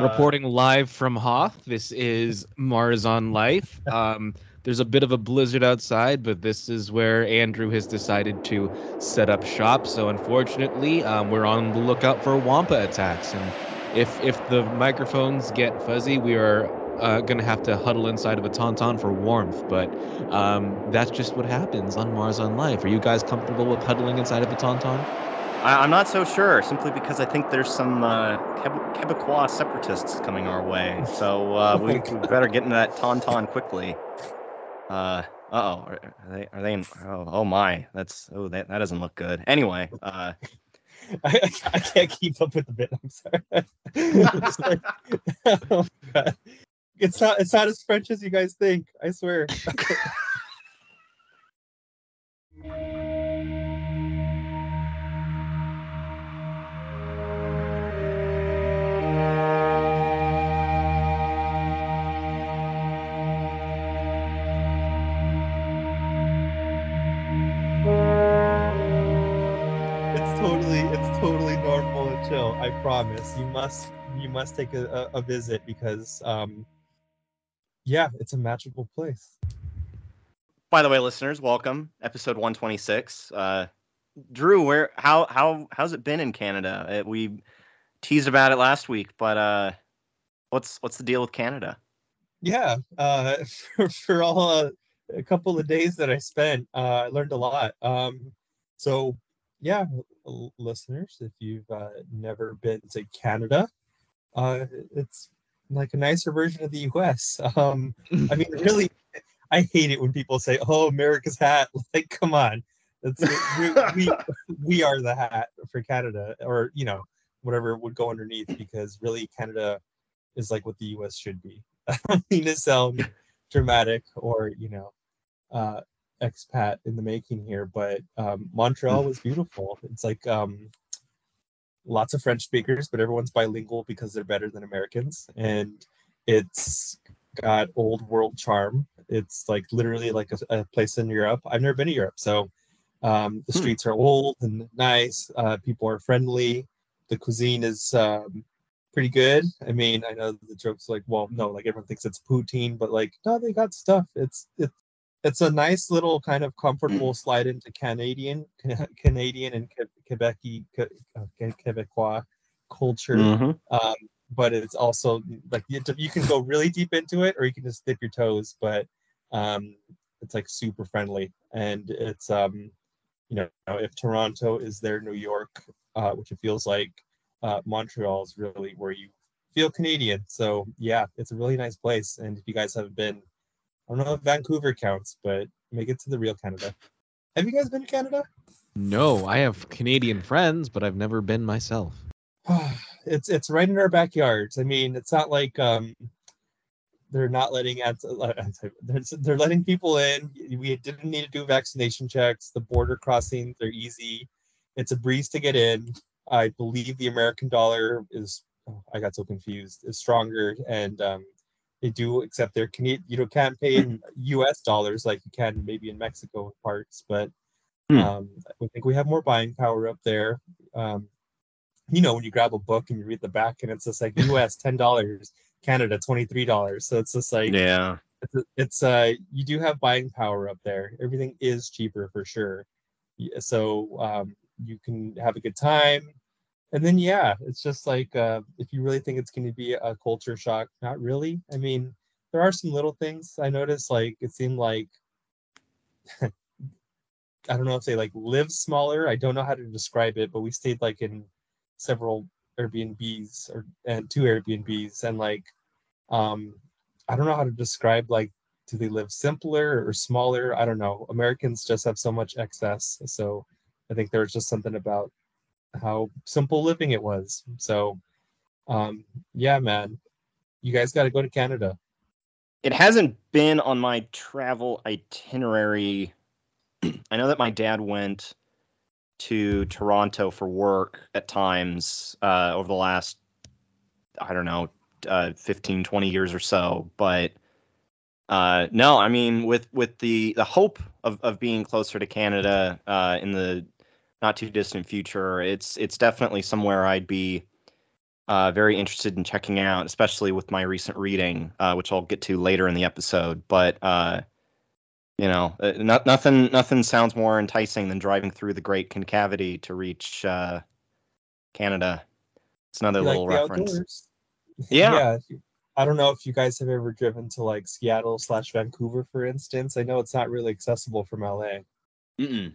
Reporting live from Hoth, this is Mars on Life. There's a bit of a blizzard outside, but this is where Andrew has decided to set up shop. So unfortunately, we're on the lookout for Wampa attacks. And if the microphones get fuzzy, we are going to have to huddle inside of a tauntaun for warmth. But that's just what happens on Mars on Life. Are you guys comfortable with huddling inside of a tauntaun? I'm not so sure, simply because I think there's some Quebecois separatists coming our way, so we better get into that tauntaun quickly. Are they? In, oh my! That doesn't look good. Anyway, I can't keep up with the bit. I'm sorry. It's, like, oh God. It's not as French as you guys think. I swear. I promise you must take a visit because it's a magical place. By the way, listeners, welcome, episode 126. Drew, how's it been in Canada? We teased about it last week, but what's the deal with Canada? Yeah, for a couple of days that I spent, I learned a lot. So. Yeah, listeners, if you've never been to Canada, it's like a nicer version of the US. I mean, really, I hate it when people say, oh, America's hat. Like, come on. We are the hat for Canada, or, you know, whatever would go underneath, because really Canada is like what the US should be. I don't mean to sound dramatic or, you know, expat in the making here, but Montreal was beautiful. It's like lots of French speakers, but everyone's bilingual because they're better than Americans, and it's got old world charm. It's like literally like a place in Europe. I've never been to Europe, so the streets are old and nice. People are friendly. The cuisine is pretty good. I mean, I know the joke's like, well, no, like everyone thinks it's poutine, but like, no, they got stuff. It's a nice little kind of comfortable slide into Canadian and Quebecois culture. Mm-hmm. But it's also like you can go really deep into it, or you can just dip your toes. But it's like super friendly, and it's you know, if Toronto is their New York, which it feels like, Montreal is really where you feel Canadian. So yeah, it's a really nice place, and if you guys haven't been. I don't know if Vancouver counts, but make it to the real Canada. Have you guys been to Canada? No, I have Canadian friends, but I've never been myself. It's right in our backyards. I mean, it's not like they're not letting they're letting people in. We didn't need to do vaccination checks. The border crossings are easy. It's a breeze to get in. I believe the American dollar is stronger, and they do accept their Canadian, you know, can't pay in U.S. dollars like you can maybe in Mexico in parts, but I think we have more buying power up there. You know, when you grab a book and you read the back and it's just like U.S. $10, Canada $23, so it's just like you do have buying power up there. Everything is cheaper for sure, so you can have a good time. And then, yeah, it's just like if you really think it's going to be a culture shock, not really. I mean, there are some little things I noticed. Like it seemed like I don't know if they like live smaller. I don't know how to describe it, but we stayed like in several Airbnbs and two Airbnbs, and like I don't know how to describe like do they live simpler or smaller? I don't know. Americans just have so much excess, so I think there was just something about how simple living it was. So yeah, man, you guys got to go to Canada. It hasn't been on my travel itinerary. I know that my dad went to Toronto for work at times over the last, I don't know, 15, 20 years or so. But no, I mean, with the hope of being closer to Canada in the not too distant future, it's definitely somewhere I'd be very interested in checking out, especially with my recent reading, which I'll get to later in the episode. But, you know, nothing sounds more enticing than driving through the Great Concavity to reach Canada. It's another little reference. Yeah. Yeah. I don't know if you guys have ever driven to like Seattle/Vancouver, for instance. I know it's not really accessible from LA. Mm-mm.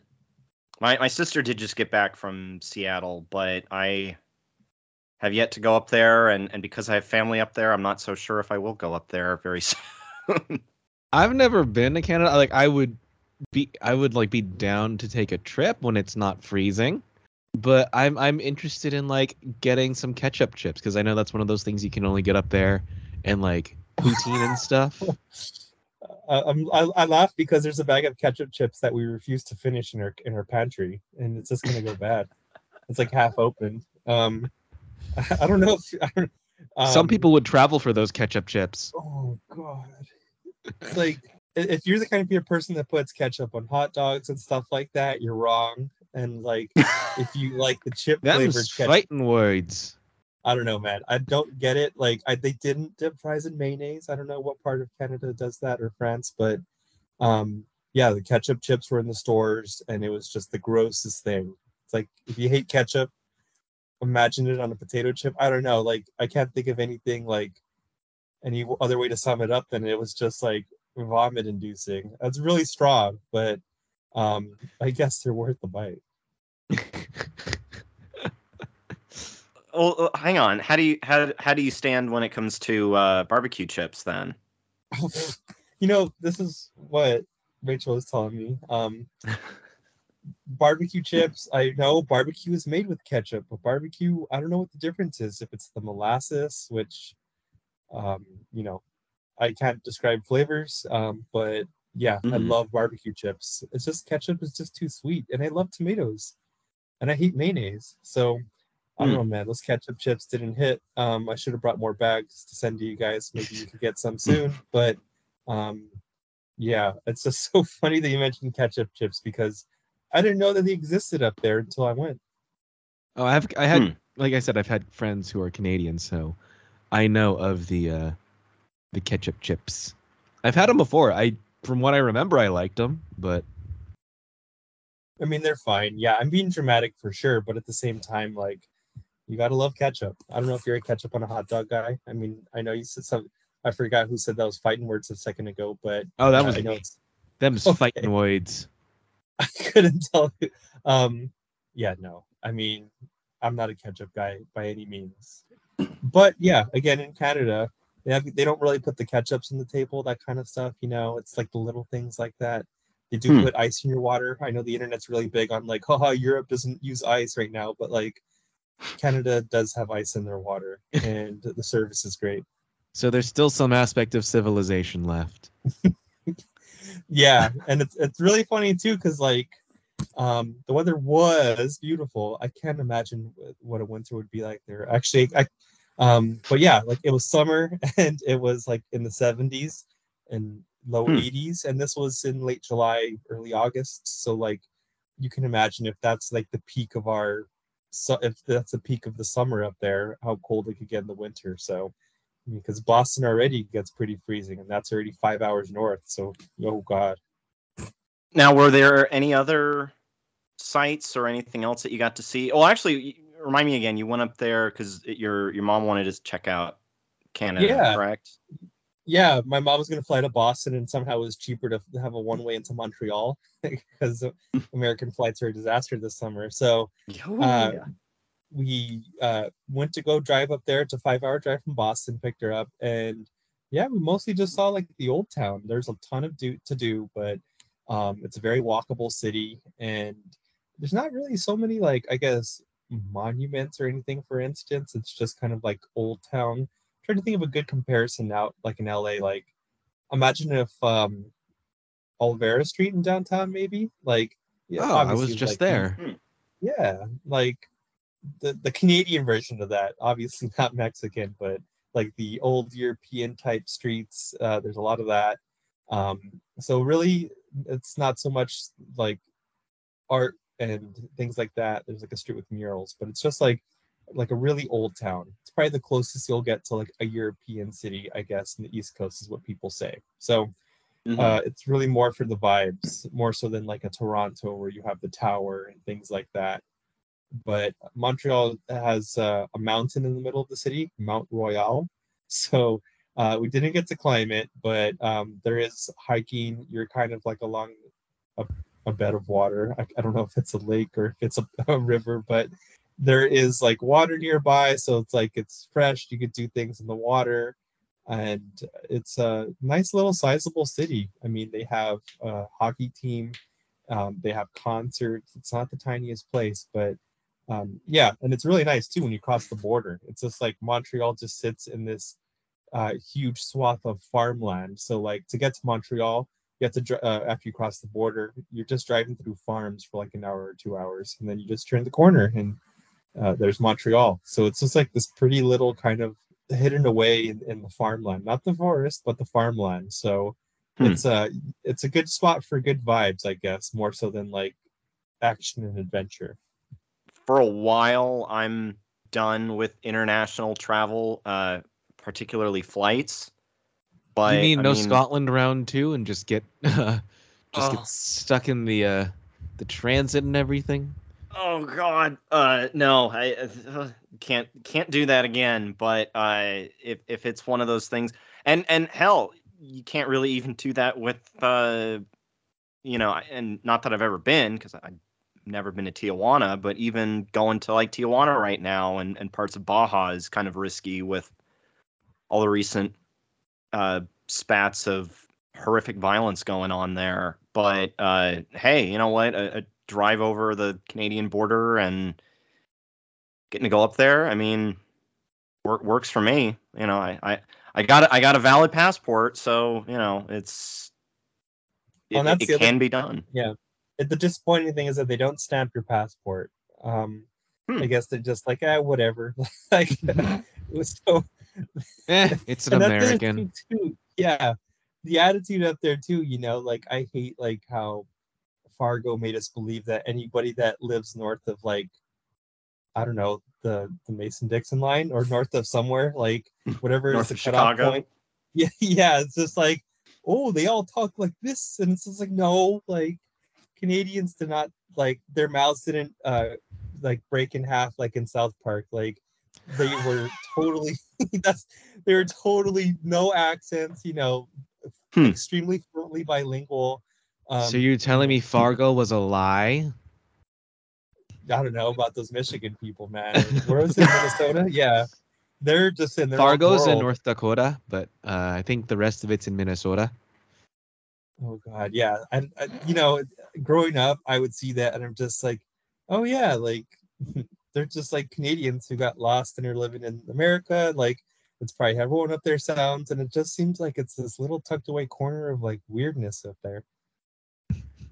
My sister did just get back from Seattle, but I have yet to go up there. And because I have family up there, I'm not so sure if I will go up there very soon. I've never been to Canada. Like I would be down to take a trip when it's not freezing. But I'm interested in like getting some ketchup chips, because I know that's one of those things you can only get up there, and like poutine and stuff. I laugh because there's a bag of ketchup chips that we refuse to finish in our pantry, and it's just gonna go bad. It's like half open. I don't know if some people would travel for those ketchup chips. Oh God! Like if you're the kind of person that puts ketchup on hot dogs and stuff like that, you're wrong. And like, if you like the chip flavored ketchup, fighting words. I don't know, man. I don't get it. Like, they didn't dip fries in mayonnaise. I don't know what part of Canada does that, or France, but yeah, the ketchup chips were in the stores, and it was just the grossest thing. It's like, if you hate ketchup, imagine it on a potato chip. I don't know. Like, I can't think of anything like any other way to sum it up than it was just like vomit inducing. That's really strong, but I guess they're worth the bite. Oh, hang on. How do you stand when it comes to barbecue chips then? You know, this is what Rachel is telling me. Barbecue chips. I know barbecue is made with ketchup, but barbecue, I don't know what the difference is. If it's the molasses, which, you know, I can't describe flavors, but yeah, mm-hmm. I love barbecue chips. It's just ketchup is just too sweet, and I love tomatoes, and I hate mayonnaise. So I don't know, man. Those ketchup chips didn't hit. I should have brought more bags to send to you guys. Maybe you could get some soon. But yeah, it's just so funny that you mentioned ketchup chips, because I didn't know that they existed up there until I went. Oh, like I said, I've had friends who are Canadian, so I know of the ketchup chips. I've had them before. From what I remember, I liked them, but I mean, they're fine. Yeah, I'm being dramatic for sure, but at the same time, like, you gotta love ketchup. I don't know if you're a ketchup on a hot dog guy. I mean, I know you said something. I forgot who said that was fighting words a second ago, but oh, that was them's okay. Fighting words. I couldn't tell you. Yeah, no. I mean, I'm not a ketchup guy by any means, but yeah, again, in Canada, they don't really put the ketchups on the table, that kind of stuff. You know, it's like the little things like that. They do put ice in your water. I know the internet's really big on like, haha, Europe doesn't use ice right now, but like Canada does have ice in their water, and the service is great. So there's still some aspect of civilization left. Yeah, and it's really funny too, because like the weather was beautiful. I can't imagine what a winter would be like there. Actually, but yeah, like it was summer, and it was like in the 70s and low 80s, and this was in late July, early August. So like, you can imagine if that's like the peak of if that's the peak of the summer up there, how cold it could get in the winter. So because Boston already gets pretty freezing, and that's already 5 hours north. So oh God. Now, were there any other sites or anything else that you got to see? Well, actually, remind me again, you went up there because your mom wanted to check out Canada, correct? Yeah, my mom was going to fly to Boston, and somehow it was cheaper to have a one-way into Montreal because American flights are a disaster this summer. So we went to go drive up there. It's a 5-hour drive from Boston, picked her up. And yeah, we mostly just saw like the old town. There's a ton of to do, but it's a very walkable city. And there's not really so many, like, I guess, monuments or anything, for instance. It's just kind of like old town. I'm trying to think of a good comparison now, like in LA. Like, imagine if Olvera Street in downtown, maybe. Like, yeah, oh, I was just like, there. Yeah, like the Canadian version of that. Obviously not Mexican, but like the old European type streets. There's a lot of that. So really, it's not so much like art and things like that. There's like a street with murals, but it's just like like a really old town. It's probably the closest you'll get to like a European city, I guess, in the East Coast is what people say. So it's really more for the vibes, more so than like a Toronto where you have the tower and things like that. But Montreal has a mountain in the middle of the city, Mount Royal. So we didn't get to climb it, but there is hiking. You're kind of like along a bed of water. I don't know if it's a lake or if it's a river, but there is like water nearby. So it's like it's fresh. You could do things in the water. And it's a nice little sizable city. I mean, they have a hockey team. They have concerts. It's not the tiniest place, but yeah. And it's really nice too when you cross the border. It's just like Montreal just sits in this huge swath of farmland. So like to get to Montreal, you have to, after you cross the border, you're just driving through farms for like an hour or 2 hours. And then you just turn the corner and there's Montreal. So it's just like this pretty little kind of hidden away in the farmland, not the forest, but the farmland. So it's a good spot for good vibes, I guess, more so than like action and adventure. For a while, I'm done with international travel, particularly flights. But you mean no Scotland round two and just get stuck in the transit and everything? Oh God, no, I can't do that again. But if it's one of those things, and hell, you can't really even do that with, and not that I've ever been, because I've never been to Tijuana, but even going to like Tijuana right now and parts of Baja is kind of risky with all the recent spats of horrific violence going on there. But hey, you know what? A drive over the Canadian border and getting to go up there, I mean, works for me. You know, I got a valid passport, so, you know, it can be done. Yeah. The disappointing thing is that they don't stamp your passport. I guess they're just like, whatever. Like, it was so... it's an American. Too. Yeah. The attitude up there, too, you know, like, I hate, like, how Fargo made us believe that anybody that lives north of, like, I don't know, the Mason-Dixon line or north of somewhere, like whatever north is the cutoff point. Yeah, it's just like, oh, they all talk like this, and it's just like, no, like Canadians did not, like their mouths didn't like break in half like in South Park. Like they were totally they were totally no accents, you know, extremely fluently bilingual. So you're telling me Fargo was a lie? I don't know about those Michigan people, man. Where was it, Minnesota? Yeah. They're just in their Fargo's in North Dakota, but I think the rest of it's in Minnesota. Oh, God, yeah. I, you know, growing up, I would see that, and I'm just like, oh, yeah, like, they're just like Canadians who got lost and are living in America. Like, it's probably everyone up there sounds, and it just seems like it's this little tucked away corner of, like, weirdness up there.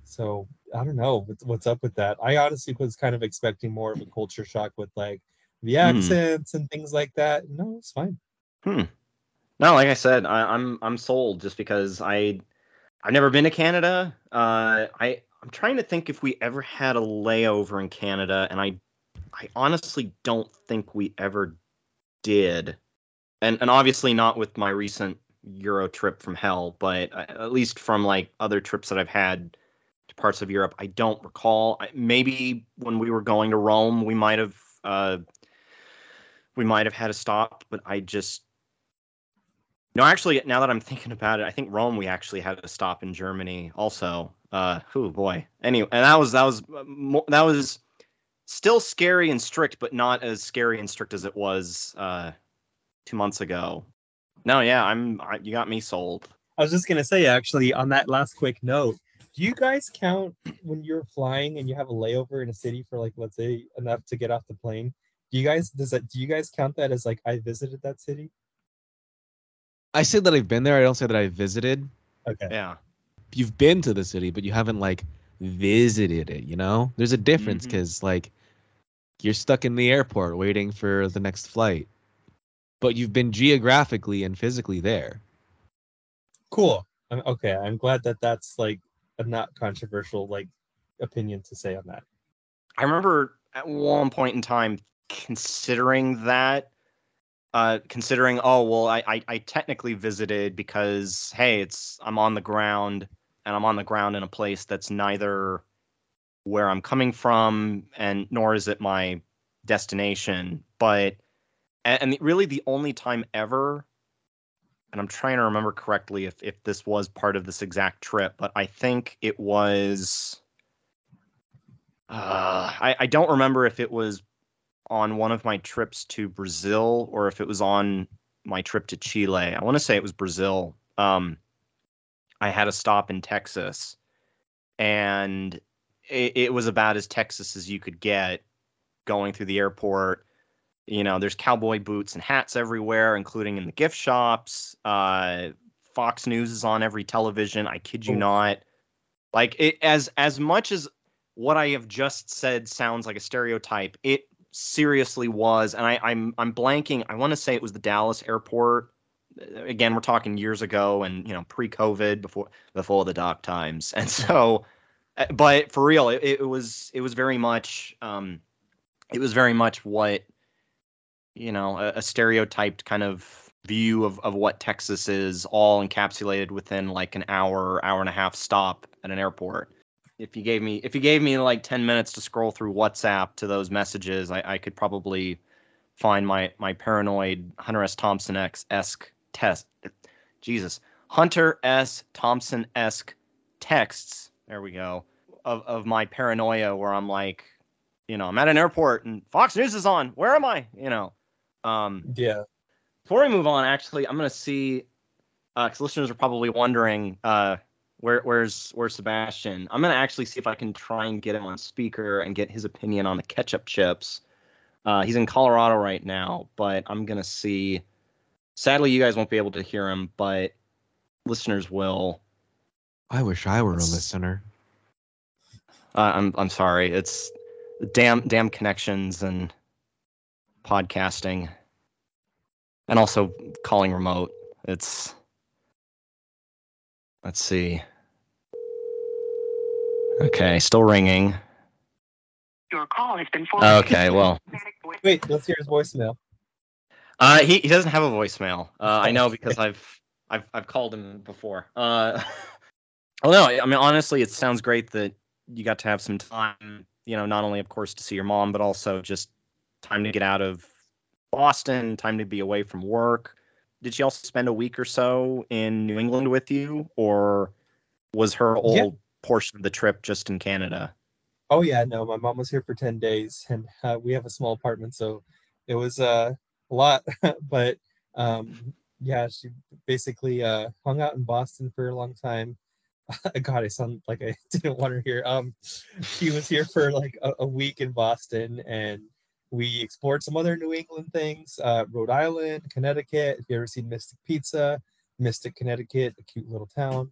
So I don't know what's up with that. I honestly was kind of expecting more of a culture shock with like the accents and things like that. No, it's fine. No, like I said, I'm sold just because I've never been to Canada. I'm trying to think if we ever had a layover in Canada, and I honestly don't think we ever did. And obviously not with my recent Euro trip from hell, but at least from like other trips that I've had to parts of Europe, I don't recall. Maybe when we were going to Rome, we might have had a stop, but actually, now that I'm thinking about it, I think Rome, we actually had a stop in Germany also. Oh boy. Anyway, and that was still scary and strict, but not as scary and strict as it was 2 months ago. No, yeah, you got me sold. I was just gonna say, actually, on that last quick note, do you guys count when you're flying and you have a layover in a city for like, let's say, enough to get off the plane? Do you guys count that as like I visited that city? I say that I've been there. I don't say that I visited. Okay. Yeah. You've been to the city, but you haven't like visited it. You know, there's a difference because like you're stuck in the airport waiting for the next flight, but you've been geographically and physically there. Cool. Okay, I'm glad that that's like a not controversial like opinion to say on that. I remember at one point in time considering that, considering, oh, well, I technically visited because, hey, I'm on the ground, and I'm on the ground in a place that's neither where I'm coming from and nor is it my destination. But, and really the only time ever, and I'm trying to remember correctly if this was part of this exact trip, but I think it was, I don't remember if it was on one of my trips to Brazil or if it was on my trip to Chile. I want to say it was Brazil. I had a stop in Texas, and it was about as Texas as you could get going through the airport. You know, there's cowboy boots and hats everywhere, including in the gift shops. Fox News is on every television. I kid you not. Like, it, as much as what I have just said sounds like a stereotype, it seriously was. And I'm blanking. I want to say it was the Dallas airport. Again, we're talking years ago, and, you know, pre-COVID, before the dark times. And so, but for real, it was very much, what, you know, a stereotyped kind of view of what Texas is, all encapsulated within like an hour and a half stop at an airport. If you gave me like 10 minutes to scroll through WhatsApp to those messages, I could probably find my paranoid Hunter S. Thompson-esque test. Jesus. Hunter S. Thompson-esque texts. There we go. Of my paranoia, where I'm like, you know, I'm at an airport and Fox News is on. Where am I? You know. Yeah. Before we move on, actually, I'm gonna see, because listeners are probably wondering, where's Sebastian? I'm gonna actually see if I can try and get him on speaker and get his opinion on the ketchup chips. He's in Colorado right now, but I'm gonna see. Sadly, you guys won't be able to hear him, but listeners will. I wish I were a listener. I'm sorry. It's damn connections and podcasting, and also calling remote. It's. Let's see. Okay, still ringing. Your call has been forwarded. Okay, well. Wait, let's hear his voicemail. He doesn't have a voicemail. I know, because I've called him before. Oh no, I mean, honestly, it sounds great that you got to have some time, you know, not only of course to see your mom, but also just time to get out of Boston, time to be away from work. Did she also spend a week or so in New England with you, or was her old portion of the trip just in Canada? Oh yeah, no, my mom was here for 10 days, and we have a small apartment, so it was a lot, but yeah, she basically hung out in Boston for a long time. God, I sound like I didn't want her here. She was here for like a week in Boston, and we explored some other New England things, Rhode Island, Connecticut. If you ever seen Mystic Pizza, Mystic, Connecticut, a cute little town.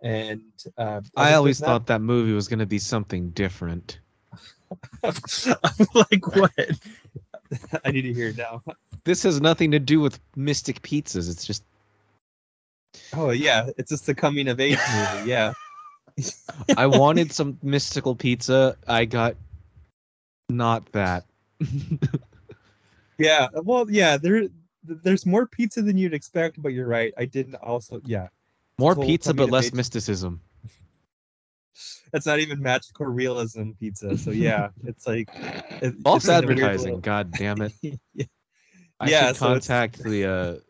And I always thought that movie was going to be something different. I'm like, what? I need to hear it now. This has nothing to do with Mystic Pizzas. It's just. Oh, yeah. It's just the coming of age movie. Yeah. I wanted some mystical pizza. I got not that. Yeah, well, yeah, there's more pizza than you'd expect, but you're right, I didn't also, yeah, more pizza but less mysticism. That's not even magical realism pizza, so yeah. It's like false advertising, little... God damn it. Yeah. I should so contact the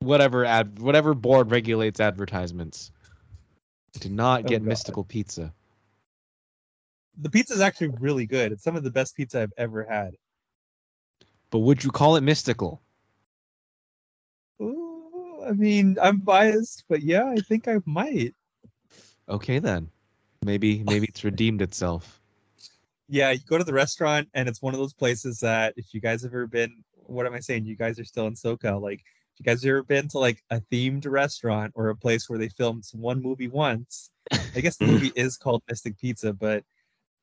whatever board regulates advertisements. Do not get mystical pizza. The pizza is actually really good. It's some of the best pizza I've ever had. But would you call it mystical? Ooh, I mean, I'm biased, but yeah, I think I might. Okay, then. Maybe it's redeemed itself. Yeah, you go to the restaurant, and it's one of those places that if you guys have ever been, what am I saying? You guys are still in SoCal. Like, if you guys have ever been to like a themed restaurant or a place where they filmed one movie once, I guess the movie is called Mystic Pizza, but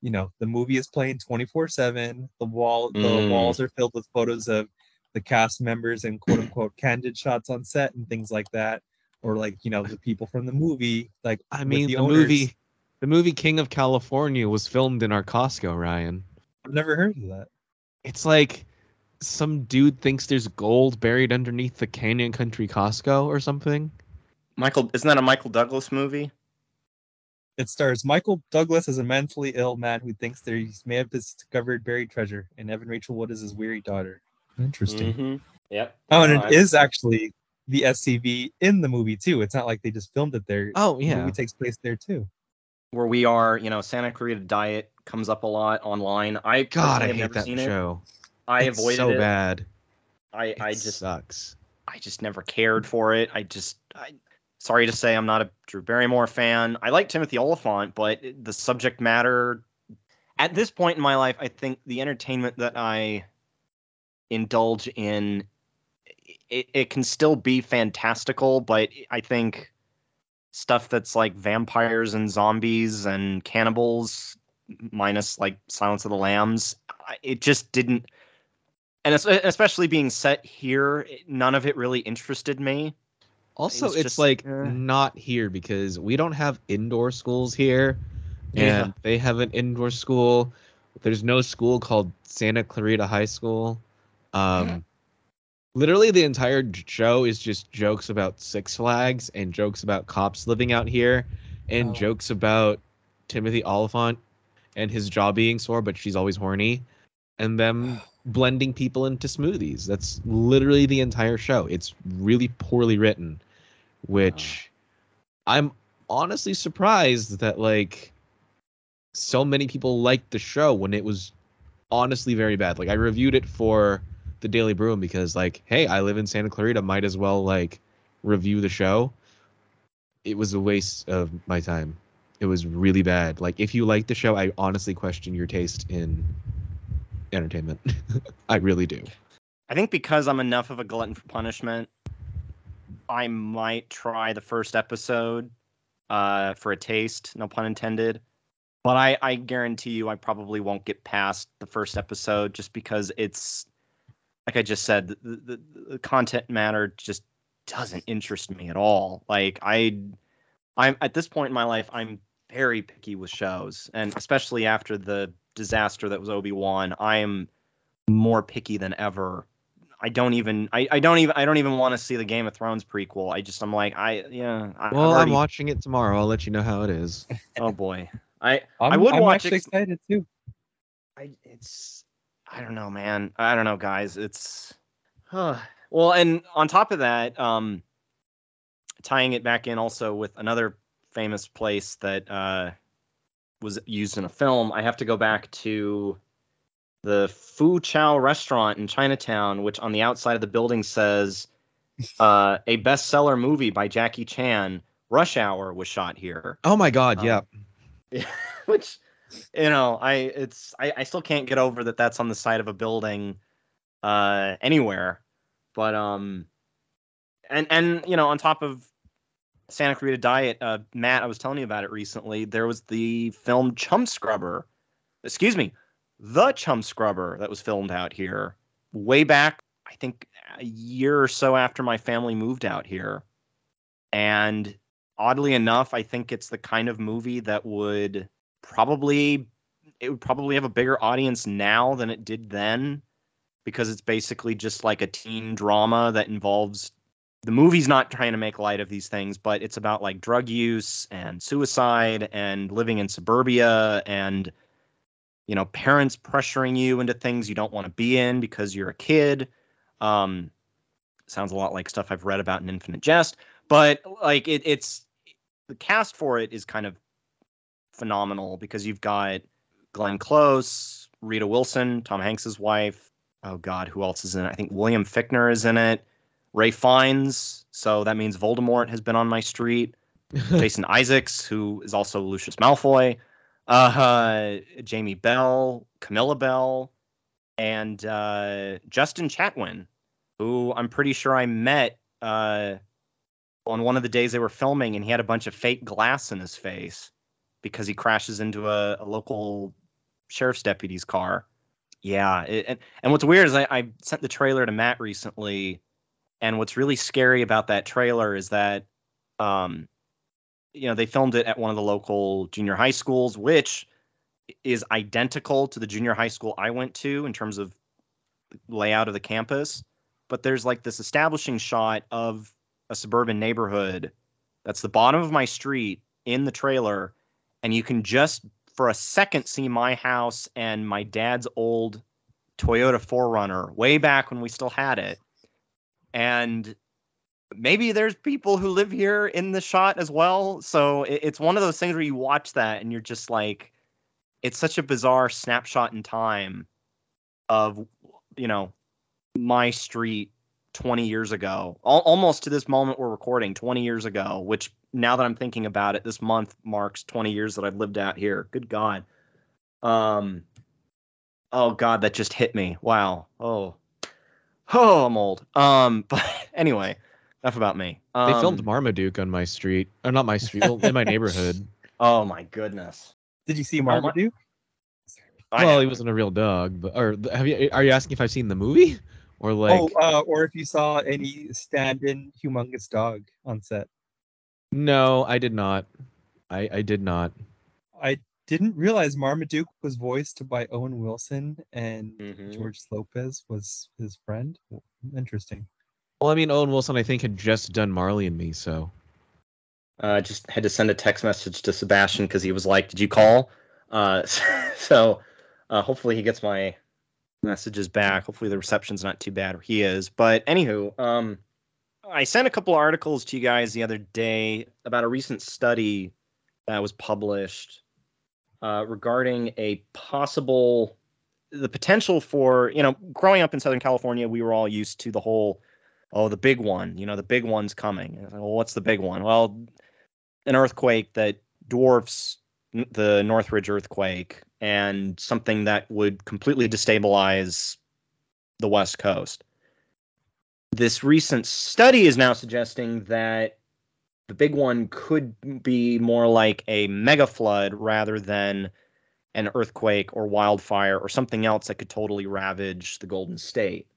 you know, the movie is playing 24/7. The walls are filled with photos of the cast members and quote unquote candid shots on set and things like that. Or like, you know, the people from the movie. Like, I mean, the movie King of California was filmed in our Costco, Ryan. I've never heard of that. It's like some dude thinks there's gold buried underneath the Canyon Country Costco or something. Isn't that a Michael Douglas movie? It stars Michael Douglas as a mentally ill man who thinks there he may have discovered buried treasure, and Evan Rachel Wood is his weary daughter. Interesting. Mm-hmm. Yep. Oh, and it is actually the SCV in the movie too. It's not like they just filmed it there. Oh yeah, the movie takes place there too. Where we are, you know, Santa Clarita Diet comes up a lot online. I hate that show. I avoided it. So bad. I just sucks. I just never cared for it. Sorry to say, I'm not a Drew Barrymore fan. I like Timothy Oliphant, but the subject matter at this point in my life, I think the entertainment that I indulge in, it can still be fantastical, but I think stuff that's like vampires and zombies and cannibals, minus like Silence of the Lambs, it just didn't. And especially being set here, none of it really interested me. Also, it's not here because we don't have indoor schools here, and they have an indoor school. There's no school called Santa Clarita High School. Literally, the entire show is just jokes about Six Flags and jokes about cops living out here and jokes about Timothy Oliphant and his jaw being sore, but she's always horny, and them blending people into smoothies. That's literally the entire show. It's really poorly written, which I'm honestly surprised that like so many people liked the show when it was honestly very bad. Like I reviewed it for the Daily Bruin because like, hey, I live in Santa Clarita, might as well like review the show. It was a waste of my time. It was really bad. Like if you like the show, I honestly question your taste in entertainment. I really do. I think because I'm enough of a glutton for punishment, I might try the first episode for a taste, no pun intended. But I guarantee you I probably won't get past the first episode just because it's, like I just said, the content matter just doesn't interest me at all. Like I'm at this point in my life, I'm very picky with shows, and especially after the disaster that was Obi-Wan, I am more picky than ever. I don't even want to see the Game of Thrones prequel. I'm watching it tomorrow. I'll let you know how it is. Oh boy. I'm watch actually excited too. I don't know, man. I don't know, guys. Well, and on top of that, tying it back in also with another famous place that was used in a film, I have to go back to the Fu Chow restaurant in Chinatown, which on the outside of the building says a bestseller movie by Jackie Chan, Rush Hour, was shot here. Oh my God. Yeah. Which, you know, I still can't get over that's on the side of a building anywhere. But and you know, on top of Santa Clarita Diet, Matt, I was telling you about it recently. There was the film The Chum Scrubber that was filmed out here way back, I think a year or so after my family moved out here. And oddly enough, I think it's the kind of movie that would probably have a bigger audience now than it did then, because it's basically just like a teen drama that involves, the movie's not trying to make light of these things, but it's about like drug use and suicide and living in suburbia and, you know, parents pressuring you into things you don't want to be in because you're a kid. Sounds a lot like stuff I've read about in Infinite Jest, but like it's the cast for it is kind of phenomenal because you've got Glenn Close, Rita Wilson, Tom Hanks's wife. Oh God, who else is in it? I think William Fichtner is in it. Ray Fiennes, so that means Voldemort has been on my street. Jason Isaacs, who is also Lucius Malfoy. Jamie Bell, Camilla Bell, and Justin Chatwin, who I'm pretty sure I met on one of the days they were filming, and he had a bunch of fake glass in his face because he crashes into a local sheriff's deputy's car. Yeah, and what's weird is I sent the trailer to Matt recently. And what's really scary about that trailer is that, you know, they filmed it at one of the local junior high schools, which is identical to the junior high school I went to in terms of layout of the campus, but there's like this establishing shot of a suburban neighborhood that's the bottom of my street in the trailer, and you can just for a second see my house and my dad's old Toyota 4Runner way back when we still had it. And maybe there's people who live here in the shot as well. So it's one of those things where you watch that and you're just like, it's such a bizarre snapshot in time of, you know, my street 20 years ago, almost to this moment we're recording 20 years ago, which now that I'm thinking about it, this month marks 20 years that I've lived out here. Good God. Oh God, that just hit me. Wow. Oh, I'm old. But anyway, enough about me. They filmed Marmaduke on my street, or not my street, well, in my neighborhood. Oh my goodness. Did you see Marmaduke? Well, he wasn't a real dog, but are you asking if I've seen the movie? Or like, or if you saw any stand-in humongous dog on set? No, I did not. I did not. I didn't realize Marmaduke was voiced by Owen Wilson, and George Lopez was his friend. Interesting. Well, I mean, Owen Wilson, I think, had just done Marley and Me, so. Just had to send a text message to Sebastian because he was like, "Did you call?" So hopefully he gets my messages back. Hopefully the reception's not too bad where he is. But anywho, I sent a couple of articles to you guys the other day about a recent study that was published regarding the potential for, you know, growing up in Southern California, we were all used to the whole, oh, the big one, you know, the big one's coming. And, well, what's the big one? Well, an earthquake that dwarfs the Northridge earthquake, and something that would completely destabilize the West Coast. This recent study is now suggesting that the big one could be more like a mega flood rather than an earthquake or wildfire or something else that could totally ravage the Golden State.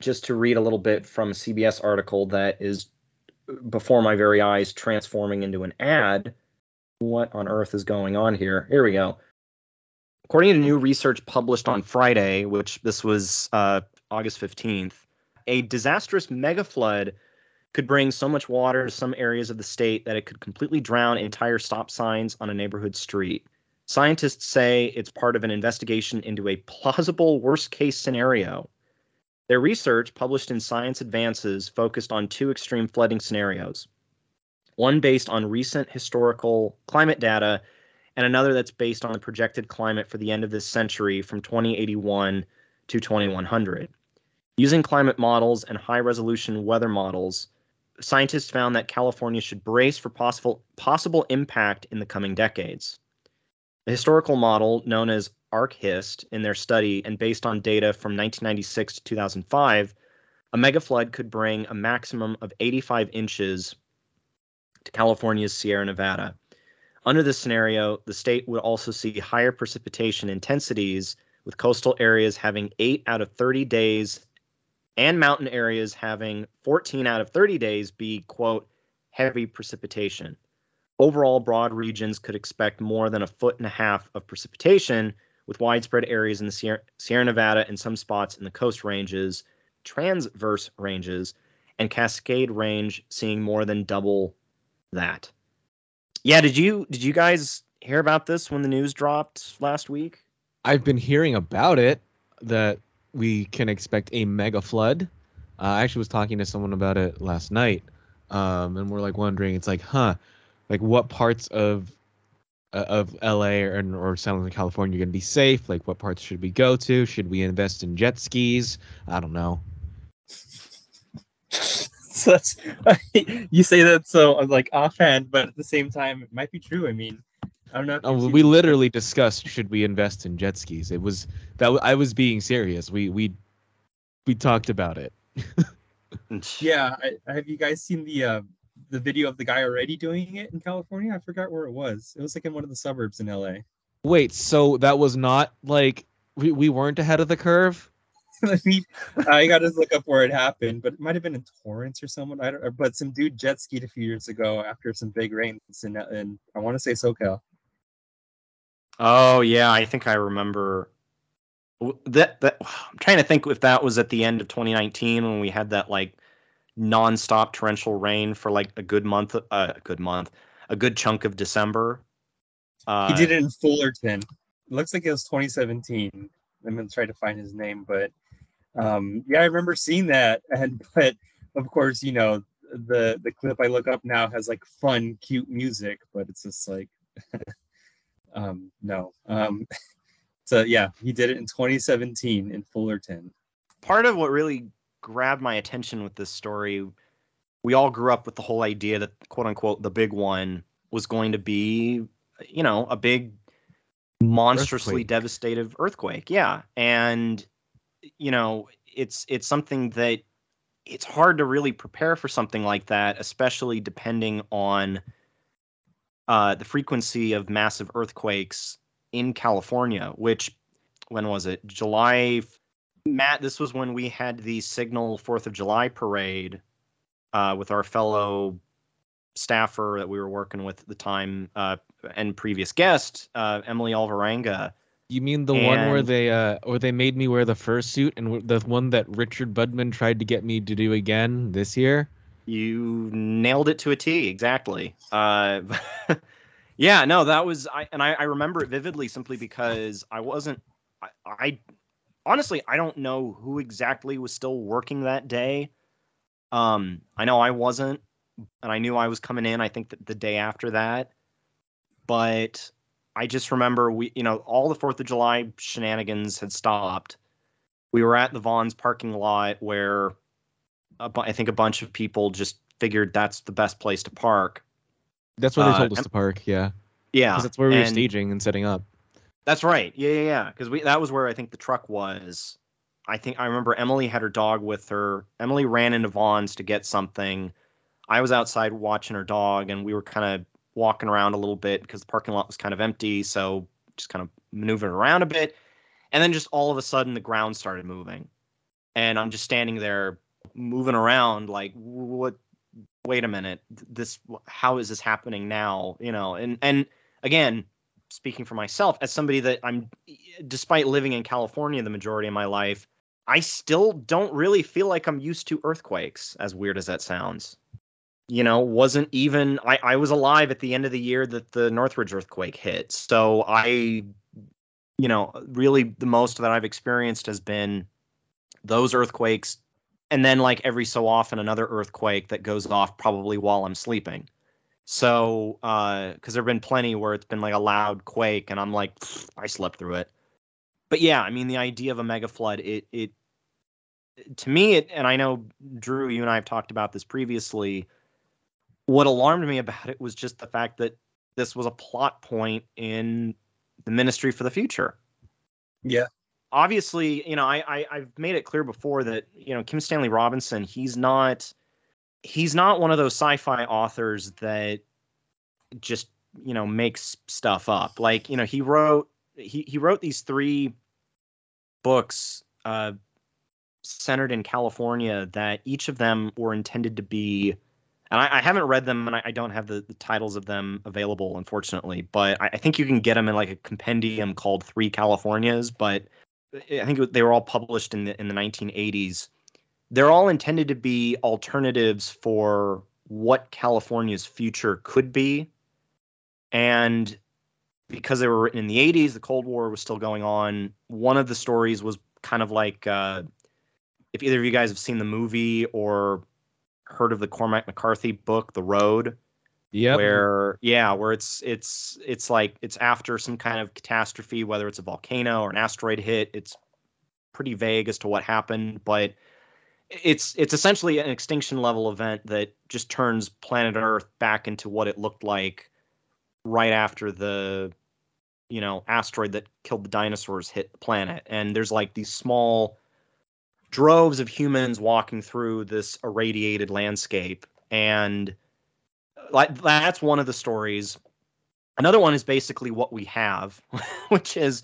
Just to read a little bit from a CBS article that is before my very eyes transforming into an ad. What on earth is going on here? Here we go. According to new research published on Friday, which this was August 15th, a disastrous mega flood could bring so much water to some areas of the state that it could completely drown entire stop signs on a neighborhood street. Scientists say it's part of an investigation into a plausible worst-case scenario. Their research, published in Science Advances, focused on two extreme flooding scenarios, one based on recent historical climate data and another that's based on the projected climate for the end of this century from 2081 to 2100. Using climate models and high-resolution weather models, scientists found that California should brace for possible impact in the coming decades. The historical model, known as ArcHist, in their study and based on data from 1996 to 2005, a megaflood could bring a maximum of 85 inches to California's Sierra Nevada. Under this scenario, the state would also see higher precipitation intensities, with coastal areas having 8 out of 30 days and mountain areas having 14 out of 30 days be, quote, heavy precipitation. Overall, broad regions could expect more than 1.5 feet of precipitation, with widespread areas in the Sierra Nevada and some spots in the coast ranges, transverse ranges, and Cascade Range seeing more than double that. Yeah, did you guys hear about this when the news dropped last week? I've been hearing about it, that we can expect a mega flood. I actually was talking to someone about it last night, and we're like wondering, it's like, like what parts of LA or Southern California are going to be safe? Like what parts should we go to? Should we invest in jet skis? I don't know. So that's, you say that so I'm like offhand, but at the same time, it might be true. I mean, I don't know. We literally discussed, should we invest in jet skis? It was that I was being serious. We talked about it. Yeah. Have you guys seen the video of the guy already doing it in California? I forgot where it was. It was like in one of the suburbs in LA. Wait, so that was not like we weren't ahead of the curve? I gotta look up where it happened, but it might have been in Torrance or someone. But some dude jet skied a few years ago after some big rains in I want to say SoCal. Oh yeah, I think I remember. that I'm trying to think if that was at the end of 2019 when we had that like nonstop torrential rain for like a good chunk of December. He did it in Fullerton. It looks like it was 2017. I'm gonna try to find his name, but yeah, I remember seeing that. And but of course, you know, the clip I look up now has like fun, cute music, but it's just like no. So yeah, he did it in 2017 in Fullerton. Part of what really grabbed my attention with this story, we all grew up with the whole idea that quote unquote the big one was going to be, you know, a big monstrously devastating earthquake. Yeah. And you know, it's something that it's hard to really prepare for something like that, especially depending on the frequency of massive earthquakes in California, which, when was it? July. Matt, this was when we had the Signal 4th of July parade with our fellow staffer that we were working with at the time and previous guest, Emily Alvarenga. You mean the one where they made me wear the fursuit, and the one that Richard Budman tried to get me to do again this year? You nailed it to a T, exactly. Yeah, no, that was, I remember it vividly simply because I honestly, I don't know who exactly was still working that day. I know I wasn't, and I knew I was coming in, I think the day after that, but I just remember all the 4th of July shenanigans had stopped. We were at the Vaughn's parking lot where I think a bunch of people just figured that's the best place to park. That's where they told us to park, yeah. Yeah. Because that's where we were staging and setting up. That's right. Yeah. Because that was where I think the truck was. I think I remember Emily had her dog with her. Emily ran into Vaughn's to get something. I was outside watching her dog, and we were kind of walking around a little bit because the parking lot was kind of empty. So just kind of maneuvering around a bit. And then just all of a sudden the ground started moving. And I'm just standing there moving around like, what? Wait a minute, how is this happening now? You know, and again, speaking for myself, as somebody that despite living in California the majority of my life, I still don't really feel like I'm used to earthquakes, as weird as that sounds. You know, wasn't even, I was alive at the end of the year that the Northridge earthquake hit. So really the most that I've experienced has been those earthquakes. And then, like, every so often, another earthquake that goes off probably while I'm sleeping. So, because there have been plenty where it's been, like, a loud quake, and I'm like, I slept through it. But, yeah, I mean, the idea of a mega flood, it to me, and I know, Drew, you and I have talked about this previously, what alarmed me about it was just the fact that this was a plot point in the Ministry for the Future. Yeah. Obviously, you know, I've made it clear before that, you know, Kim Stanley Robinson, he's not one of those sci-fi authors that just, you know, makes stuff up. Like, you know, he wrote these three books centered in California that each of them were intended to be, and I haven't read them, and I don't have the titles of them available, unfortunately, but I think you can get them in like a compendium called Three Californias, but I think they were all published in the 1980s. They're all intended to be alternatives for what California's future could be. And because they were written in the 80s, the Cold War was still going on. One of the stories was kind of like, if either of you guys have seen the movie or heard of the Cormac McCarthy book, The Road. Yeah. Where it's like it's after some kind of catastrophe, whether it's a volcano or an asteroid hit. It's pretty vague as to what happened, but it's essentially an extinction level event that just turns planet Earth back into what it looked like right after the, you know, asteroid that killed the dinosaurs hit the planet. And there's like these small droves of humans walking through this irradiated landscape, and like that's one of the stories. Another one is basically what we have, which is,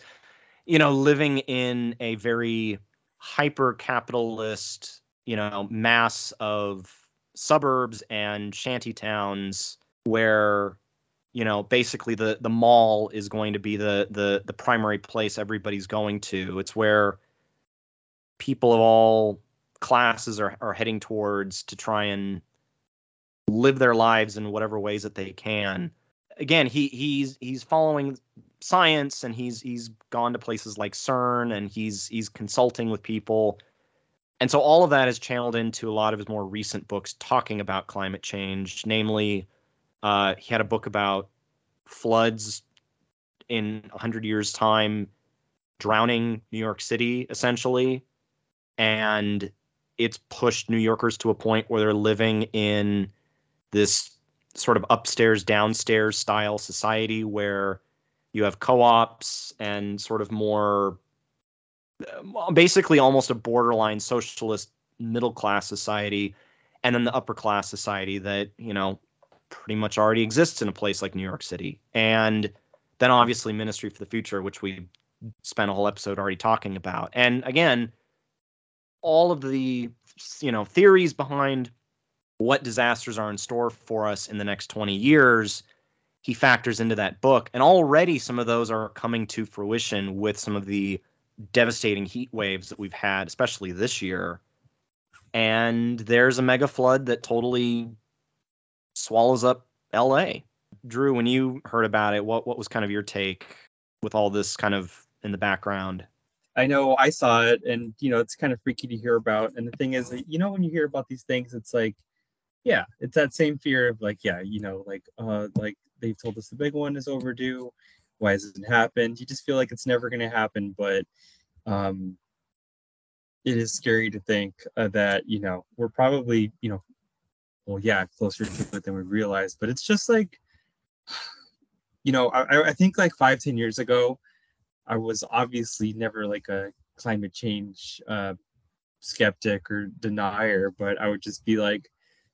you know, living in a very hyper capitalist, you know, mass of suburbs and shanty towns where you know, basically the mall is going to be the primary place everybody's going to. It's where people of all classes are heading towards to try and live their lives in whatever ways that they can. Again, he's following science, and he's gone to places like CERN, and he's consulting with people. And so all of that is channeled into a lot of his more recent books talking about climate change. Namely, he had a book about floods in 100 years' time drowning New York City, essentially. And it's pushed New Yorkers to a point where they're living in this sort of upstairs, downstairs style society where you have co-ops and sort of more basically almost a borderline socialist middle class society, and then the upper class society that, you know, pretty much already exists in a place like New York City. And then obviously Ministry for the Future, which we spent a whole episode already talking about. And again, all of the, you know, theories behind what disasters are in store for us in the next 20 years, he factors into that book. And already some of those are coming to fruition with some of the devastating heat waves that we've had, especially this year. And there's a mega flood that totally swallows up LA. Drew, when you heard about it, what was kind of your take with all this kind of in the background? I know I saw it, and, you know, it's kind of freaky to hear about. And the thing is, you know, when you hear about these things, it's like, yeah, it's that same fear of like, yeah, you know, like they've told us the big one is overdue. Why hasn't it happened? You just feel like it's never going to happen, but it is scary to think that, you know, we're probably, you know, well, yeah, closer to it than we realize. But it's just like, you know, I think like 5-10 years ago, I was obviously never like a climate change skeptic or denier, but I would just be like,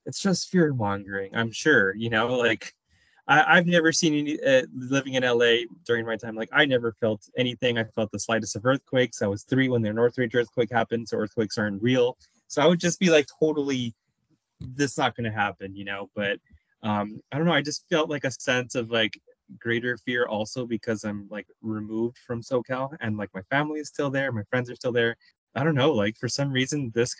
it's just fear mongering, I'm sure, you know, like I've never seen any living in LA during my time. Like I never felt anything. I felt the slightest of earthquakes. I was 3 when the Northridge earthquake happened. So earthquakes aren't real. So I would just be like, totally, this not going to happen, you know, but I don't know. I just felt like a sense of like greater fear also because I'm like removed from SoCal and like my family is still there. My friends are still there. I don't know, like for some reason, this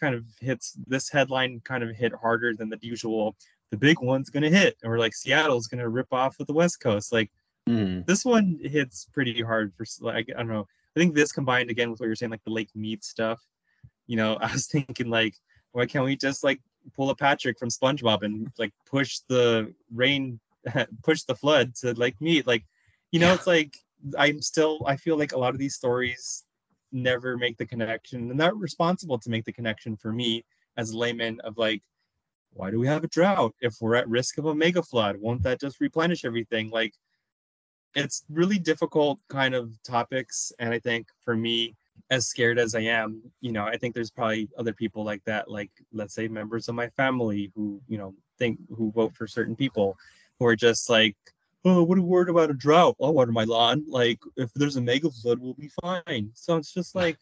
headline kind of hit harder than the usual. The big one's going to hit, or like Seattle's going to rip off with the West Coast. Like This one hits pretty hard for, like, I don't know. I think this combined again with what you're saying, like the Lake Mead stuff, you know, I was thinking like, why can't we just like pull a Patrick from SpongeBob and like push the rain, push the flood to Lake Mead? Like, you know, it's like, I feel like a lot of these stories never make the connection, and they're not responsible to make the connection for me as a layman of like, why do we have a drought? If we're at risk of a mega flood, won't that just replenish everything? Like, it's really difficult kind of topics. And I think for me, as scared as I am, you know, I think there's probably other people like that, like, let's say members of my family who, you know, who vote for certain people who are just like, oh, what a word about a drought. I'll water my lawn. Like, if there's a mega flood, we'll be fine. So it's just like,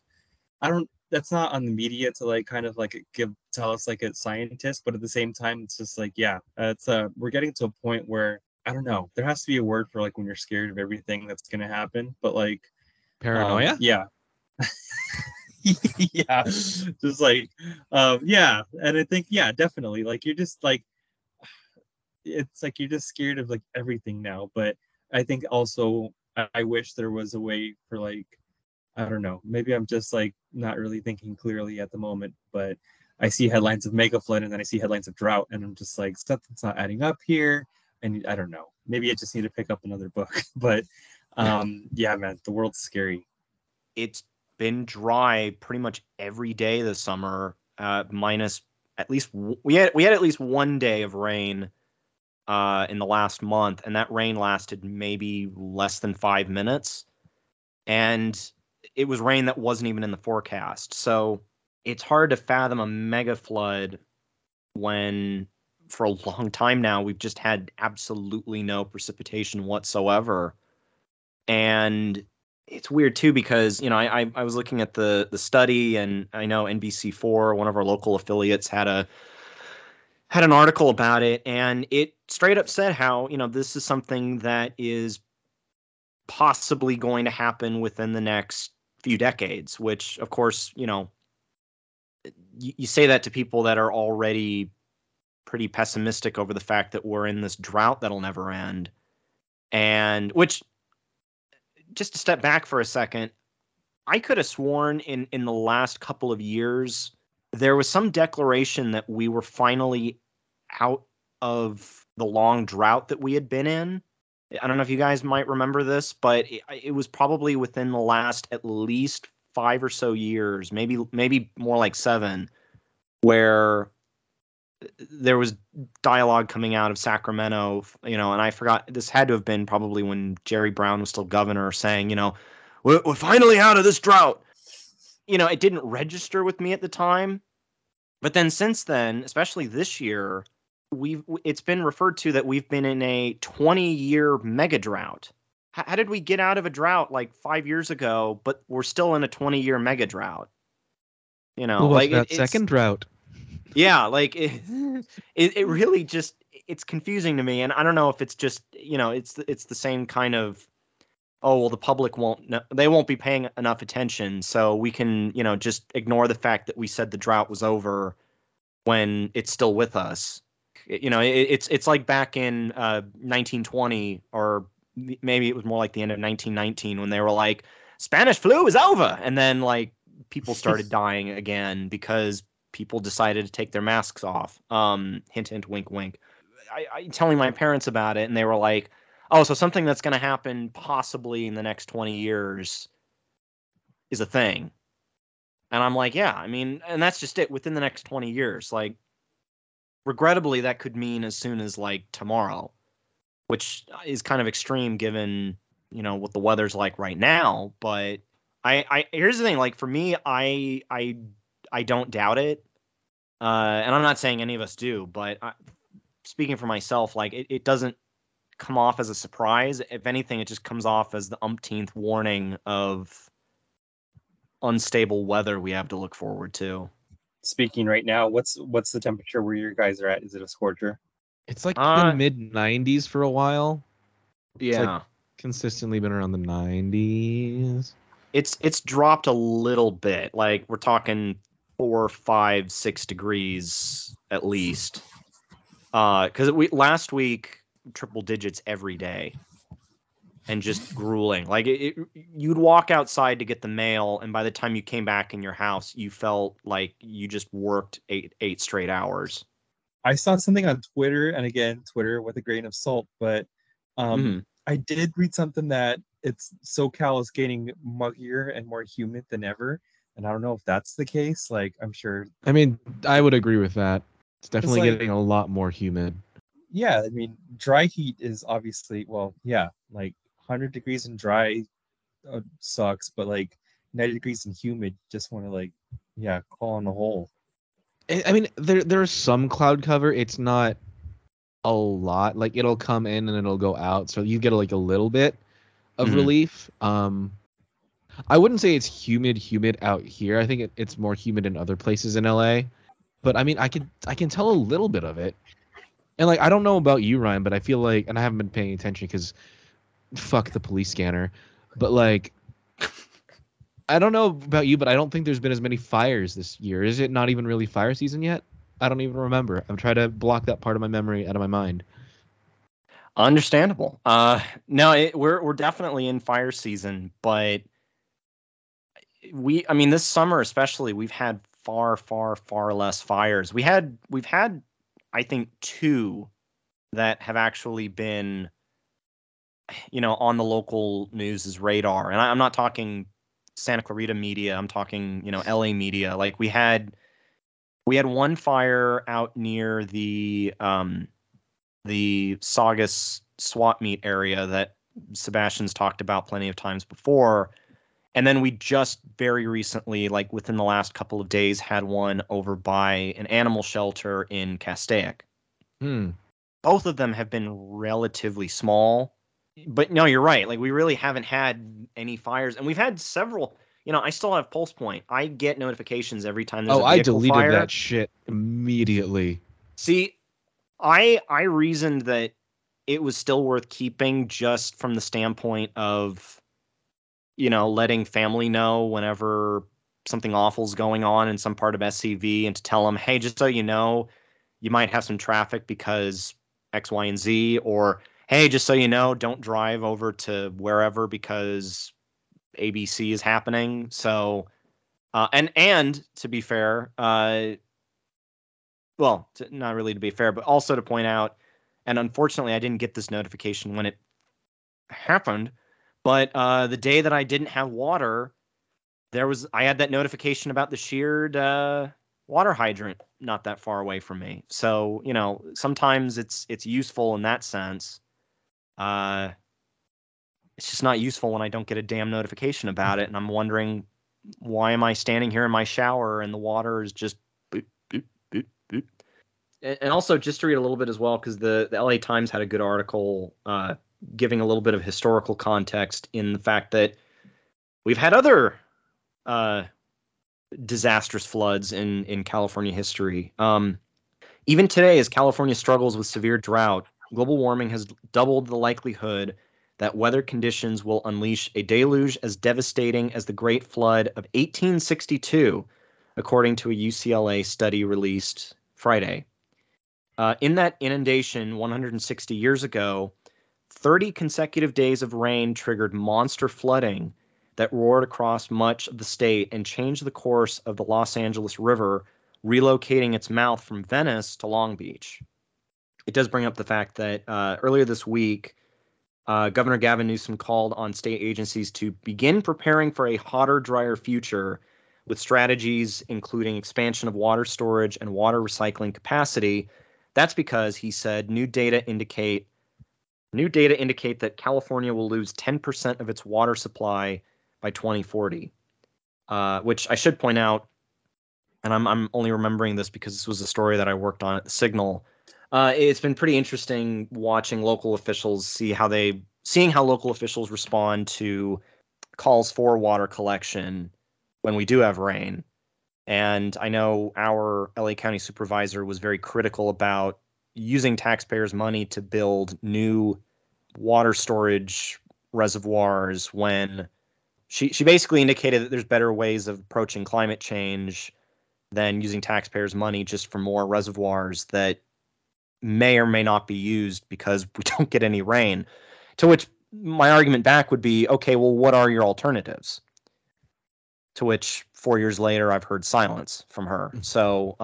that's not on the media to like kind of like tell us like a scientist, but at the same time, it's just like, yeah, it's we're getting to a point where, I don't know, there has to be a word for like when you're scared of everything that's going to happen, but like paranoia. Yeah. Just like, yeah. And I think, yeah, definitely. Like you're just like, it's like, you're just scared of like everything now. But I think also I wish there was a way for like, I don't know, maybe I'm just like not really thinking clearly at the moment, but I see headlines of mega flood and then I see headlines of drought and I'm just like, something's not adding up here. And I don't know, maybe I just need to pick up another book, but yeah, man, the world's scary. It's been dry pretty much every day this summer, minus at least, we had at least one day of rain in the last month, and that rain lasted maybe less than 5 minutes. And it was rain that wasn't even in the forecast. So it's hard to fathom a mega flood when for a long time now, we've just had absolutely no precipitation whatsoever. And it's weird too, because, you know, I was looking at the study, and I know NBC4, one of our local affiliates, had an article about it, and it straight up said how, you know, this is something that is possibly going to happen within the next few decades, which, of course, you know, you say that to people that are already pretty pessimistic over the fact that we're in this drought that'll never end. And which, just to step back for a second, I could have sworn in the last couple of years, there was some declaration that we were finally out of the long drought that we had been in. I don't know if you guys might remember this, but it was probably within the last at least 5 or so years, maybe more like 7, where there was dialogue coming out of Sacramento, you know, and I forgot, this had to have been probably when Jerry Brown was still governor, saying, you know, we're finally out of this drought. You know, it didn't register with me at the time. But then since then, especially this year, it's been referred to that we've been in a 20-year mega drought. How did we get out of a drought like 5 years ago, but we're still in a 20-year mega drought? You know, like that second drought. Yeah, like it really just, it's confusing to me. And I don't know if it's just, you know, it's the same kind of, oh, well, the public won't be paying enough attention, so we can, you know, just ignore the fact that we said the drought was over when it's still with us. You know, it's like back in 1920, or maybe it was more like the end of 1919, when they were like, Spanish flu is over. And then, like, people started dying again because people decided to take their masks off. Hint, hint, wink, wink. I telling my parents about it, and they were like, oh, so something that's going to happen possibly in the next 20 years is a thing. And I'm like, yeah, I mean, and that's just it, within the next 20 years. Like, regrettably, that could mean as soon as like tomorrow, which is kind of extreme given, you know, what the weather's like right now. But I here's the thing, like for me, I don't doubt it. And I'm not saying any of us do, but speaking for myself, like it doesn't come off as a surprise. If anything, it just comes off as the umpteenth warning of unstable weather we have to look forward to. Speaking right now, what's the temperature where your guys are at? Is it a scorcher? It's like the mid-90s for a while. Yeah. It's like consistently been around the 90s. It's dropped a little bit. Like we're talking 4, 5, 6 degrees at least. Because last week, triple digits every day. And just grueling. Like you'd walk outside to get the mail, and by the time you came back in your house, you felt like you just worked eight straight hours. I saw something on Twitter, and again, Twitter with a grain of salt, but I did read something that it's SoCal is getting muggier and more humid than ever, and I don't know if that's the case. Like, I'm sure. I mean, I would agree with that. It's definitely getting a lot more humid. Yeah, I mean, dry heat is obviously, well, yeah, like 100 degrees and dry sucks, but like 90 degrees and humid, just want to like, yeah, crawl in the hole. I mean, there's some cloud cover. It's not a lot. Like it'll come in and it'll go out, so you get like a little bit of relief. I wouldn't say it's humid out here. I think it's more humid in other places in LA, but I mean, I can tell a little bit of it. And like, I don't know about you, Ryan, but I feel like, and I haven't been paying attention because fuck the police scanner, but like, I don't know about you, but I don't think there's been as many fires this year. Is it not even really fire season yet? I don't even remember. I'm trying to block that part of my memory out of my mind. Understandable. No, we're definitely in fire season, but I mean, this summer especially, we've had far, far, far less fires. We've had, I think, 2 that have actually been, you know, on the local news's radar. And I'm not talking Santa Clarita media. I'm talking, you know, LA media. Like we had one fire out near the Saugus swap meet area that Sebastian's talked about plenty of times before. And then we just very recently, like within the last couple of days, had one over by an animal shelter in Castaic. Both of them have been relatively small. But no, you're right. Like we really haven't had any fires, and we've had several. You know, I still have Pulse Point. I get notifications every time there's a vehicle fire. Oh, I deleted that shit immediately. See, I reasoned that it was still worth keeping just from the standpoint of, you know, letting family know whenever something awful's going on in some part of SCV and to tell them, hey, just so you know, you might have some traffic because X, Y, and Z, or hey, just so you know, don't drive over to wherever because ABC is happening. So, and to be fair, not really to be fair, but also to point out, and unfortunately I didn't get this notification when it happened, but the day that I didn't have water, I had that notification about the sheared water hydrant not that far away from me. So, you know, sometimes it's useful in that sense. It's just not useful when I don't get a damn notification about it, and I'm wondering, why am I standing here in my shower and the water is just boop, boop, boop, boop. And also, just to read a little bit as well, because the LA Times had a good article giving a little bit of historical context in the fact that we've had other disastrous floods in California history. Even today, as California struggles with severe drought, global warming has doubled the likelihood that weather conditions will unleash a deluge as devastating as the Great Flood of 1862, according to a UCLA study released Friday. In that inundation 160 years ago, 30 consecutive days of rain triggered monster flooding that roared across much of the state and changed the course of the Los Angeles River, relocating its mouth from Venice to Long Beach. It does bring up the fact that earlier this week, Governor Gavin Newsom called on state agencies to begin preparing for a hotter, drier future with strategies including expansion of water storage and water recycling capacity. That's because, he said, new data indicate that California will lose 10% of its water supply by 2040, which I should point out, and I'm only remembering this because this was a story that I worked on at the Signal. It's been pretty interesting watching local officials seeing how local officials respond to calls for water collection when we do have rain. And I know our LA County supervisor was very critical about using taxpayers' money to build new water storage reservoirs when she basically indicated that there's better ways of approaching climate change than using taxpayers' money just for more reservoirs that may or may not be used because we don't get any rain. To which my argument back would be, okay, well, what are your alternatives? To which 4 years later, I've heard silence from her. So,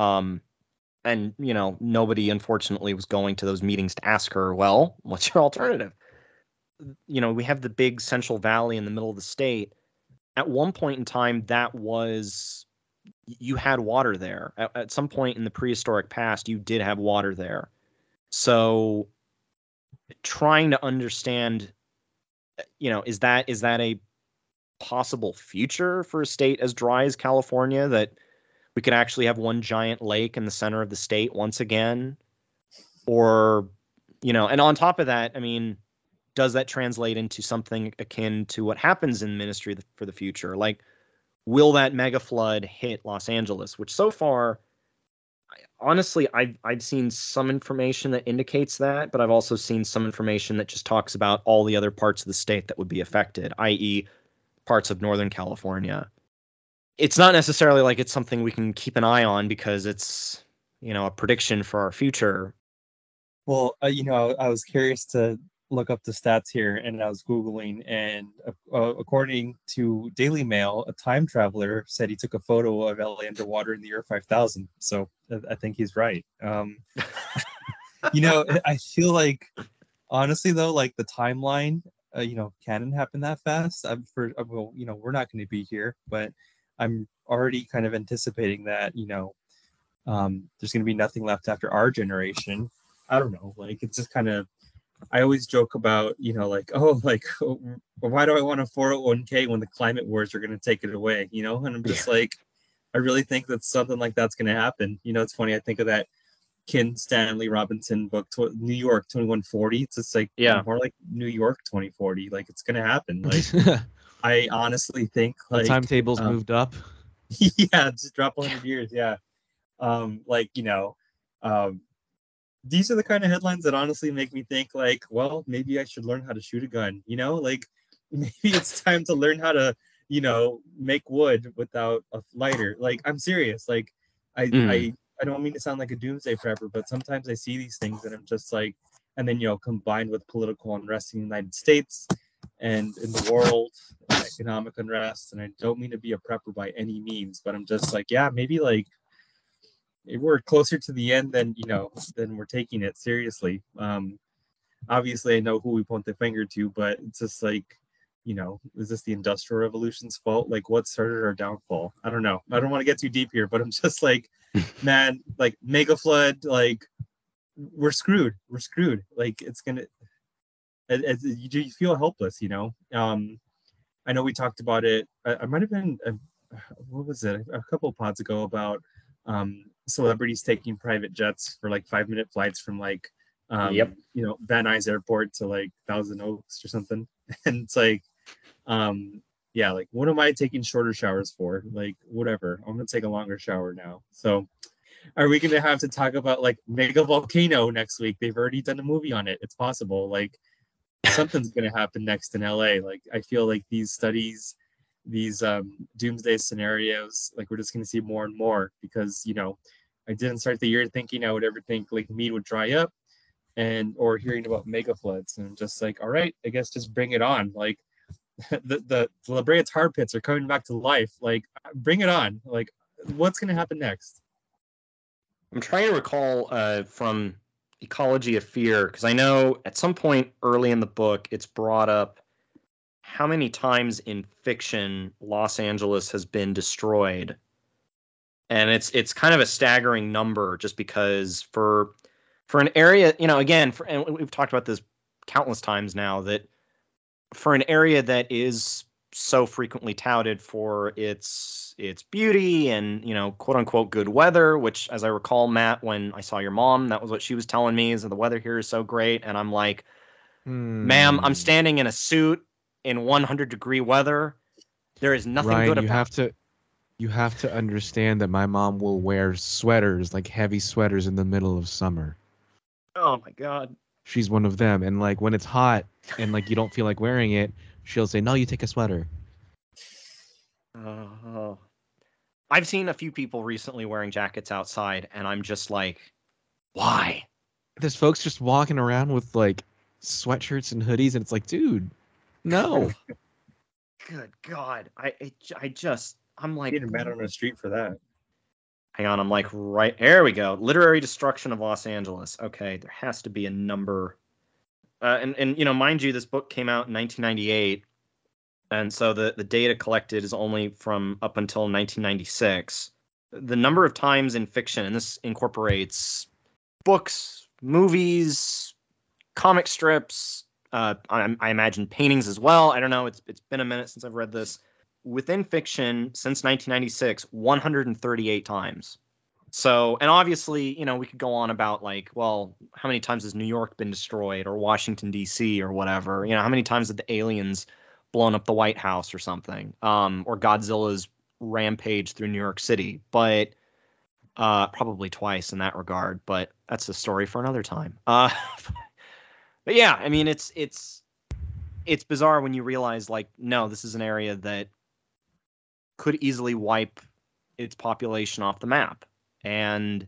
and, you know, nobody, unfortunately, was going to those meetings to ask her, well, what's your alternative? You know, we have the big Central Valley in the middle of the state. At one point in time, you had water there. At some point in the prehistoric past, you did have water there. So trying to understand, you know, is that a possible future for a state as dry as California, that we could actually have one giant lake in the center of the state once again? Or, you know, and on top of that, I mean, does that translate into something akin to what happens in Ministry for the Future? Like, will that mega flood hit Los Angeles? Which so far, honestly, I've seen some information that indicates that, but I've also seen some information that just talks about all the other parts of the state that would be affected, i.e. parts of Northern California. It's not necessarily like it's something we can keep an eye on because it's, you know, a prediction for our future. Well, you know, I was curious to look up the stats here, and I was Googling, and according to Daily Mail, a time traveler said he took a photo of LA underwater in the year 5000. So I think he's right. You know, I feel like, honestly, though, like the timeline, you know, can happen that fast. Well, you know, we're not going to be here, but I'm already kind of anticipating that, you know, there's going to be nothing left after our generation. I don't know. Like, it's just kind of, I always joke about, you know, like, why do I want a 401k when the climate wars are going to take it away? You know, and I'm just like, I really think that something like that's going to happen. You know, it's funny. I think of that Ken Stanley Robinson book, New York 2140. It's just like, yeah, more like New York 2040. Like, it's going to happen. Like, I honestly think like the timetable's moved up. Yeah, just drop 100 years. Yeah. Like, you know, these are the kind of headlines that honestly make me think, like, well, maybe I should learn how to shoot a gun, you know, like maybe it's time to learn how to, you know, make wood without a lighter. Like, I'm serious. Like, I don't mean to sound like a doomsday prepper, but sometimes I see these things and I'm just like, and then, you know, combined with political unrest in the United States and in the world, and economic unrest. And I don't mean to be a prepper by any means, but I'm just like, yeah, maybe like we're closer to the end than, you know, than we're taking it seriously. Obviously, I know who we point the finger to, but it's just like, you know, is this the Industrial Revolution's fault? Like, what started our downfall? I don't know. I don't want to get too deep here, but I'm just like, man, like mega flood, like we're screwed. We're screwed. Like it's gonna. As you feel helpless, you know. I know we talked about it. I might have been, what was it, a couple of pods ago about celebrities taking private jets for like 5-minute flights from like, you know, Van Nuys Airport to like Thousand Oaks or something. And it's like, yeah, like what am I taking shorter showers for? Like whatever, I'm gonna take a longer shower now. So, are we gonna have to talk about like mega volcano next week? They've already done a movie on it. It's possible. Like. Something's going to happen next in LA. Like, I feel like these studies, these doomsday scenarios, like, we're just going to see more and more because, you know, I didn't start the year thinking I would ever think like meat would dry up and or hearing about mega floods. And I'm just like, all right, I guess just bring it on. Like, the La Brea tar pits are coming back to life. Like, bring it on. Like, what's going to happen next? I'm trying to recall from Ecology of Fear, because I know at some point early in the book it's brought up how many times in fiction Los Angeles has been destroyed, and it's kind of a staggering number just because for an area, you know, again, and we've talked about this countless times now, that for an area that is so frequently touted for its beauty and, you know, quote unquote good weather, which, as I recall, Matt, when I saw your mom, that was what she was telling me, is that the weather here is so great. And I'm like, ma'am, I'm standing in a suit in 100 degree weather. There is nothing Ryan, good about it. You have to understand that my mom will wear sweaters, like heavy sweaters, in the middle of summer. Oh my God. She's one of them. And like when it's hot and like you don't feel like wearing it, she'll say, no, you take a sweater. I've seen a few people recently wearing jackets outside, and I'm just like, why? There's folks just walking around with like sweatshirts and hoodies, and it's like, dude, no. Good God. I'm like, you're mad on the street for that. Hang on. I'm like, right. There we go. Literary destruction of Los Angeles. Okay. There has to be a number. And you know, mind you, this book came out in 1998, and so the data collected is only from up until 1996. The number of times in fiction, and this incorporates books, movies, comic strips, I imagine paintings as well. I don't know. It's been a minute since I've read this. Within fiction, since 1996, 138 times. So, and obviously, you know, we could go on about like, well, how many times has New York been destroyed, or Washington, D.C. or whatever? You know, how many times have the aliens blown up the White House or something, or Godzilla's rampage through New York City? But probably twice in that regard. But that's a story for another time. But yeah, I mean, it's bizarre when you realize like, no, this is an area that could easily wipe its population off the map. And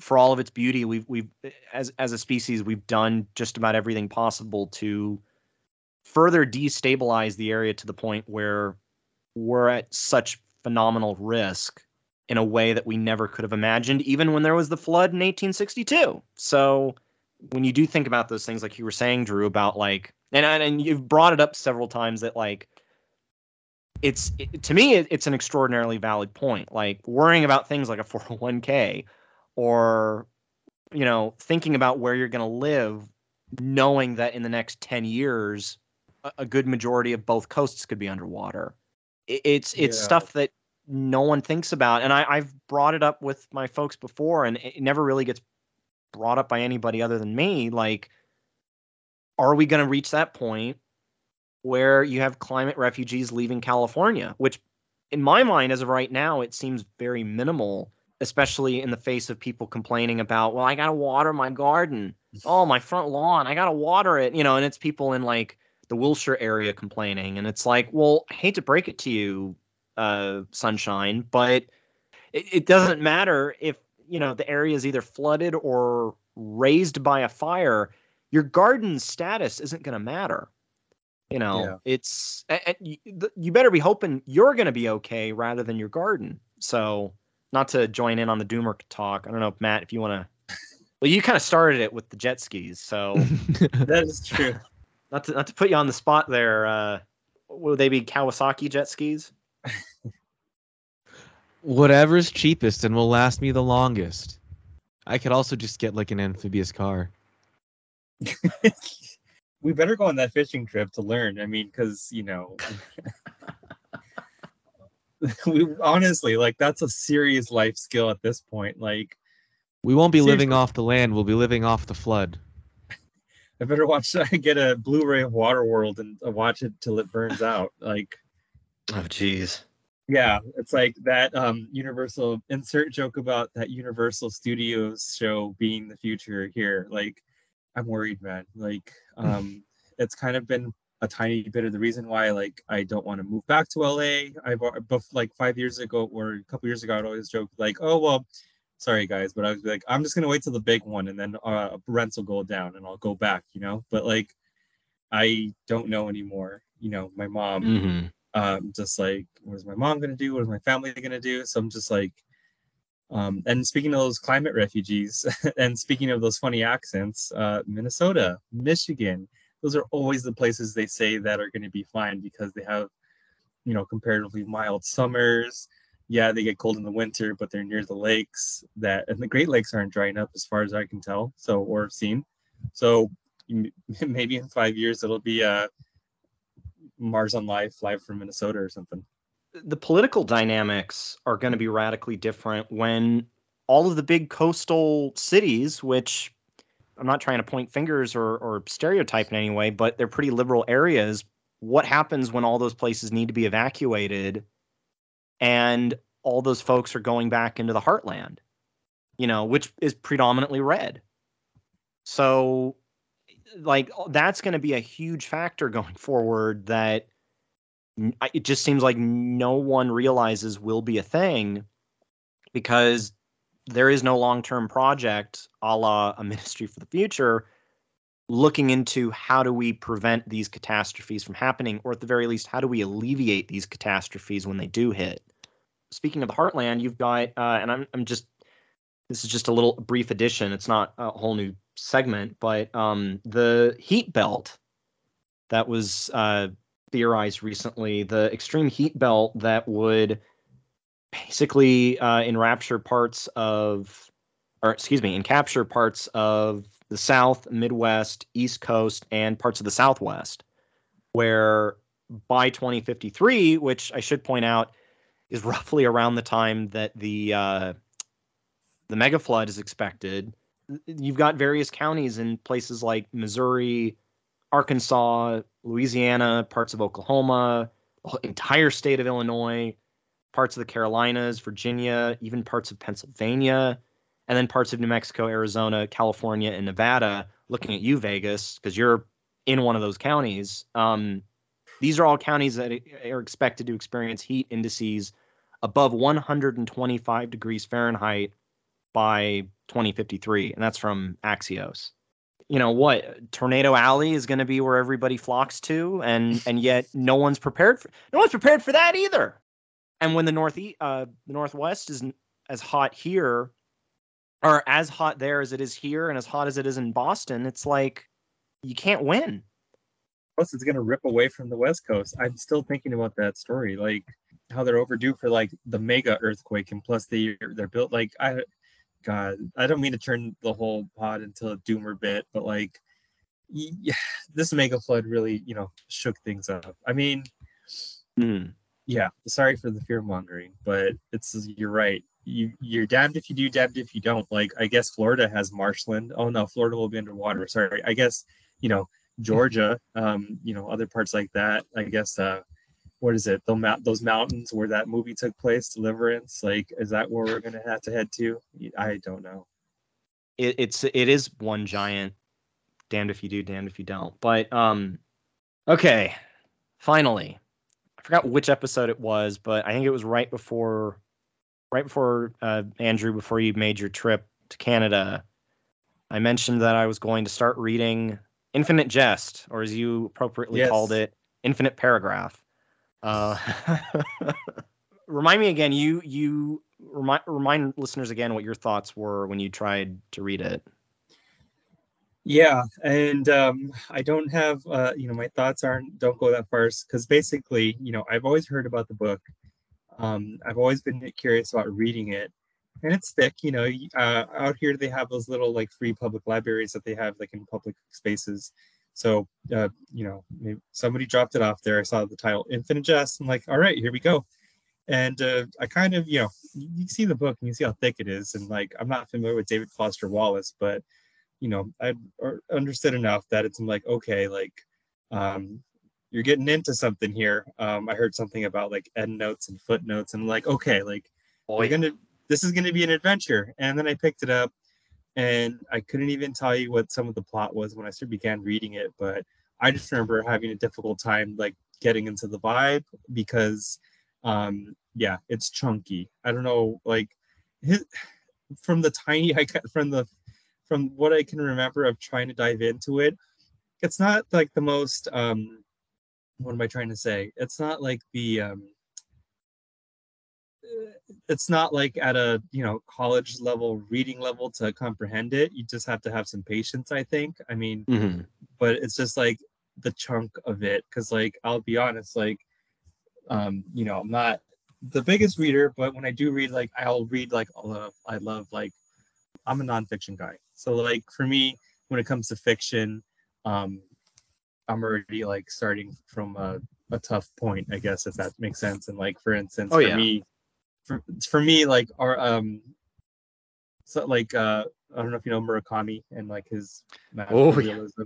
for all of its beauty, we've as a species, we've done just about everything possible to further destabilize the area to the point where we're at such phenomenal risk in a way that we never could have imagined, even when there was the flood in 1862. So when you do think about those things, like you were saying, Drew, about like, and you've brought it up several times, that like, to me, it's an extraordinarily valid point. Like worrying about things like a 401k, or, you know, thinking about where you're going to live, knowing that in the next 10 years, a good majority of both coasts could be underwater. It's stuff that no one thinks about. And I've brought it up with my folks before, and it never really gets brought up by anybody other than me. Like, are we going to reach that point where you have climate refugees leaving California, which in my mind, as of right now, it seems very minimal especially in the face of people complaining about, well, I got to water my garden. Oh, my front lawn, I got to water it. You know, and it's people in like the Wilshire area complaining. And it's like, well, I hate to break it to you, Sunshine, but it doesn't matter if, you know, the area is either flooded or raised by a fire. Your garden status isn't going to matter. You know, It's you better be hoping you're going to be okay rather than your garden. So not to join in on the doomer talk. I don't know, Matt, if you want to. Well, you kind of started it with the jet skis. So that is true. Not to put you on the spot there. Will they be Kawasaki jet skis? Whatever's cheapest and will last me the longest. I could also just get like an amphibious car. We better go on that fishing trip to learn. I mean, because, you know, we honestly, like, that's a serious life skill at this point. Like, we won't be living off the land. We'll be living off the flood. I better get a Blu-ray of Waterworld and watch it till it burns out. Like, oh, geez. Yeah, it's like that Universal insert joke about that Universal Studios show being the future here. Like, I'm worried, man. Like, it's kind of been a tiny bit of the reason why, like, I don't want to move back to LA. Like 5 years ago or a couple years ago, I'd always joke like, oh, well, sorry guys, but I was like, I'm just gonna wait till the big one and then rents will go down and I'll go back, you know. But like, I don't know anymore. You know, my mom. Mm-hmm. Just like, what is my mom going to do? What is my family going to do? So I'm just like, and speaking of those climate refugees and speaking of those funny accents, Minnesota, Michigan, those are always the places they say that are going to be fine because they have, you know, comparatively mild summers. Yeah, they get cold in the winter, but they're near the lakes and the Great Lakes aren't drying up as far as I can tell. So, or seen. So maybe in 5 years, it'll be Mars on Life, live from Minnesota or something. The political dynamics are going to be radically different when all of the big coastal cities, which I'm not trying to point fingers or stereotype in any way, but they're pretty liberal areas. What happens when all those places need to be evacuated and all those folks are going back into the heartland, you know, which is predominantly red? So like, that's going to be a huge factor going forward that it just seems like no one realizes will be a thing because there is no long-term project a la a Ministry for the Future looking into how do we prevent these catastrophes from happening, or at the very least, how do we alleviate these catastrophes when they do hit? Speaking of the heartland, you've got, and I'm just, this is just a little brief addition. It's not a whole new segment, but the heat belt that was theorized recently, the extreme heat belt that would basically enrapture parts of, or excuse me, encapture parts of the South, Midwest, East Coast, and parts of the Southwest, where by 2053, which I should point out is roughly around the time that the mega flood is expected. You've got various counties in places like Missouri, Arkansas, Louisiana, parts of Oklahoma, the entire state of Illinois, parts of the Carolinas, Virginia, even parts of Pennsylvania, and then parts of New Mexico, Arizona, California, and Nevada. Looking at you, Vegas, because you're in one of those counties. These are all counties that are expected to experience heat indices above 125 degrees Fahrenheit by 2053, and that's from Axios. You know what? Tornado Alley is going to be where everybody flocks to, and yet no one's prepared for that either. And when the Northwest isn't as hot here, or as hot there as it is here, and as hot as it is in Boston, it's like you can't win. Plus, it's going to rip away from the West Coast. I'm still thinking about that story, like how they're overdue for like the mega earthquake, and plus they're built like I. God, I don't mean to turn the whole pod into a doomer bit, but like, yeah, this mega flood really, you know, shook things up. I mean, Yeah, sorry for the fear mongering, but you're right. You're damned if you do, damned if you don't. Like, I guess Florida has marshland. Oh no, Florida will be underwater. Sorry, I guess, you know, Georgia, you know, other parts like that. I guess what is it? Those mountains where that movie took place, Deliverance. Like, is that where we're gonna have to head to? I don't know. It is one giant. Damned if you do, damned if you don't. But okay, finally, I forgot which episode it was, but I think it was right before Andrew, before you made your trip to Canada. I mentioned that I was going to start reading Infinite Jest, or as you appropriately called it, Infinite Paragraph. Remind me again, you remind listeners again what your thoughts were when you tried to read it. Yeah, and I don't have, my thoughts don't go that far, because basically, I've always heard about the book. I've always been curious about reading it. And it's thick, out here they have those little like free public libraries that they have like in public spaces. So, maybe somebody dropped it off there. I saw the title Infinite Jest. I'm like, all right, here we go. And I kind of, you see the book and you see how thick it is. And like, I'm not familiar with David Foster Wallace, but, I understood enough that it's like, okay, like you're getting into something here. I heard something about like endnotes and footnotes and like, okay, like this is going to be an adventure. And then I picked it up and I couldn't even tell you what some of the plot was when I began reading it. But I just remember having a difficult time, like getting into the vibe because, it's chunky. I don't know, like from what I can remember of trying to dive into it, it's not like the most, what am I trying to say? It's not like it's not like at a college level reading level to comprehend it. You just have to have some patience, I think. I mean, but it's just like the chunk of it, because like I'll be honest, like I'm not the biggest reader, but when I do read, like I'll read like I love I'm a nonfiction guy. So like for me, when it comes to fiction, I'm already like starting from a tough point, I guess, if that makes sense. And like for instance, I don't know if you know Murakami and like his realism.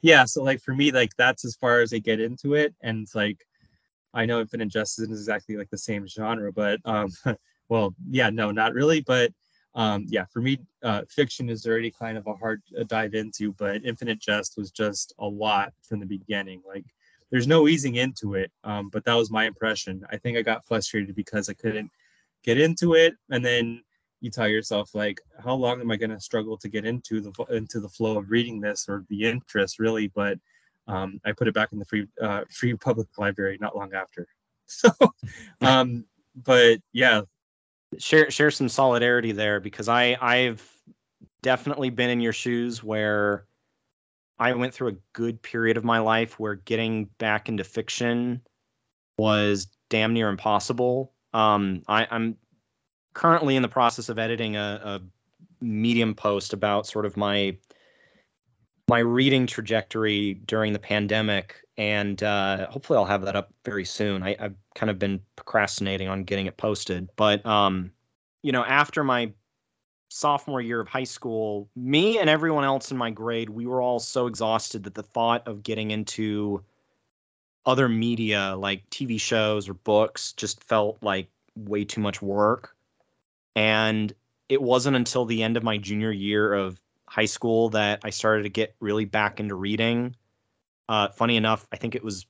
Yeah, so like for me, like that's as far as I get into it. And it's like I know Infinite Jest isn't exactly like the same genre, but not really, but for me, fiction is already kind of a hard dive into, but Infinite Jest was just a lot from the beginning. Like there's no easing into it, but that was my impression. I think I got frustrated because I couldn't get into it, and then you tell yourself, like, how long am I going to struggle to get into the flow of reading this, or the interest, really? But I put it back in the free public library not long after. So, but yeah, share some solidarity there, because I've definitely been in your shoes where I went through a good period of my life where getting back into fiction was damn near impossible. I'm currently in the process of editing a Medium post about sort of my reading trajectory during the pandemic, and hopefully I'll have that up very soon. I've kind of been procrastinating on getting it posted, but after my sophomore year of high school, me and everyone else in my grade, we were all so exhausted that the thought of getting into other media like TV shows or books just felt like way too much work. And it wasn't until the end of my junior year of high school that I started to get really back into reading. Funny enough, I think it was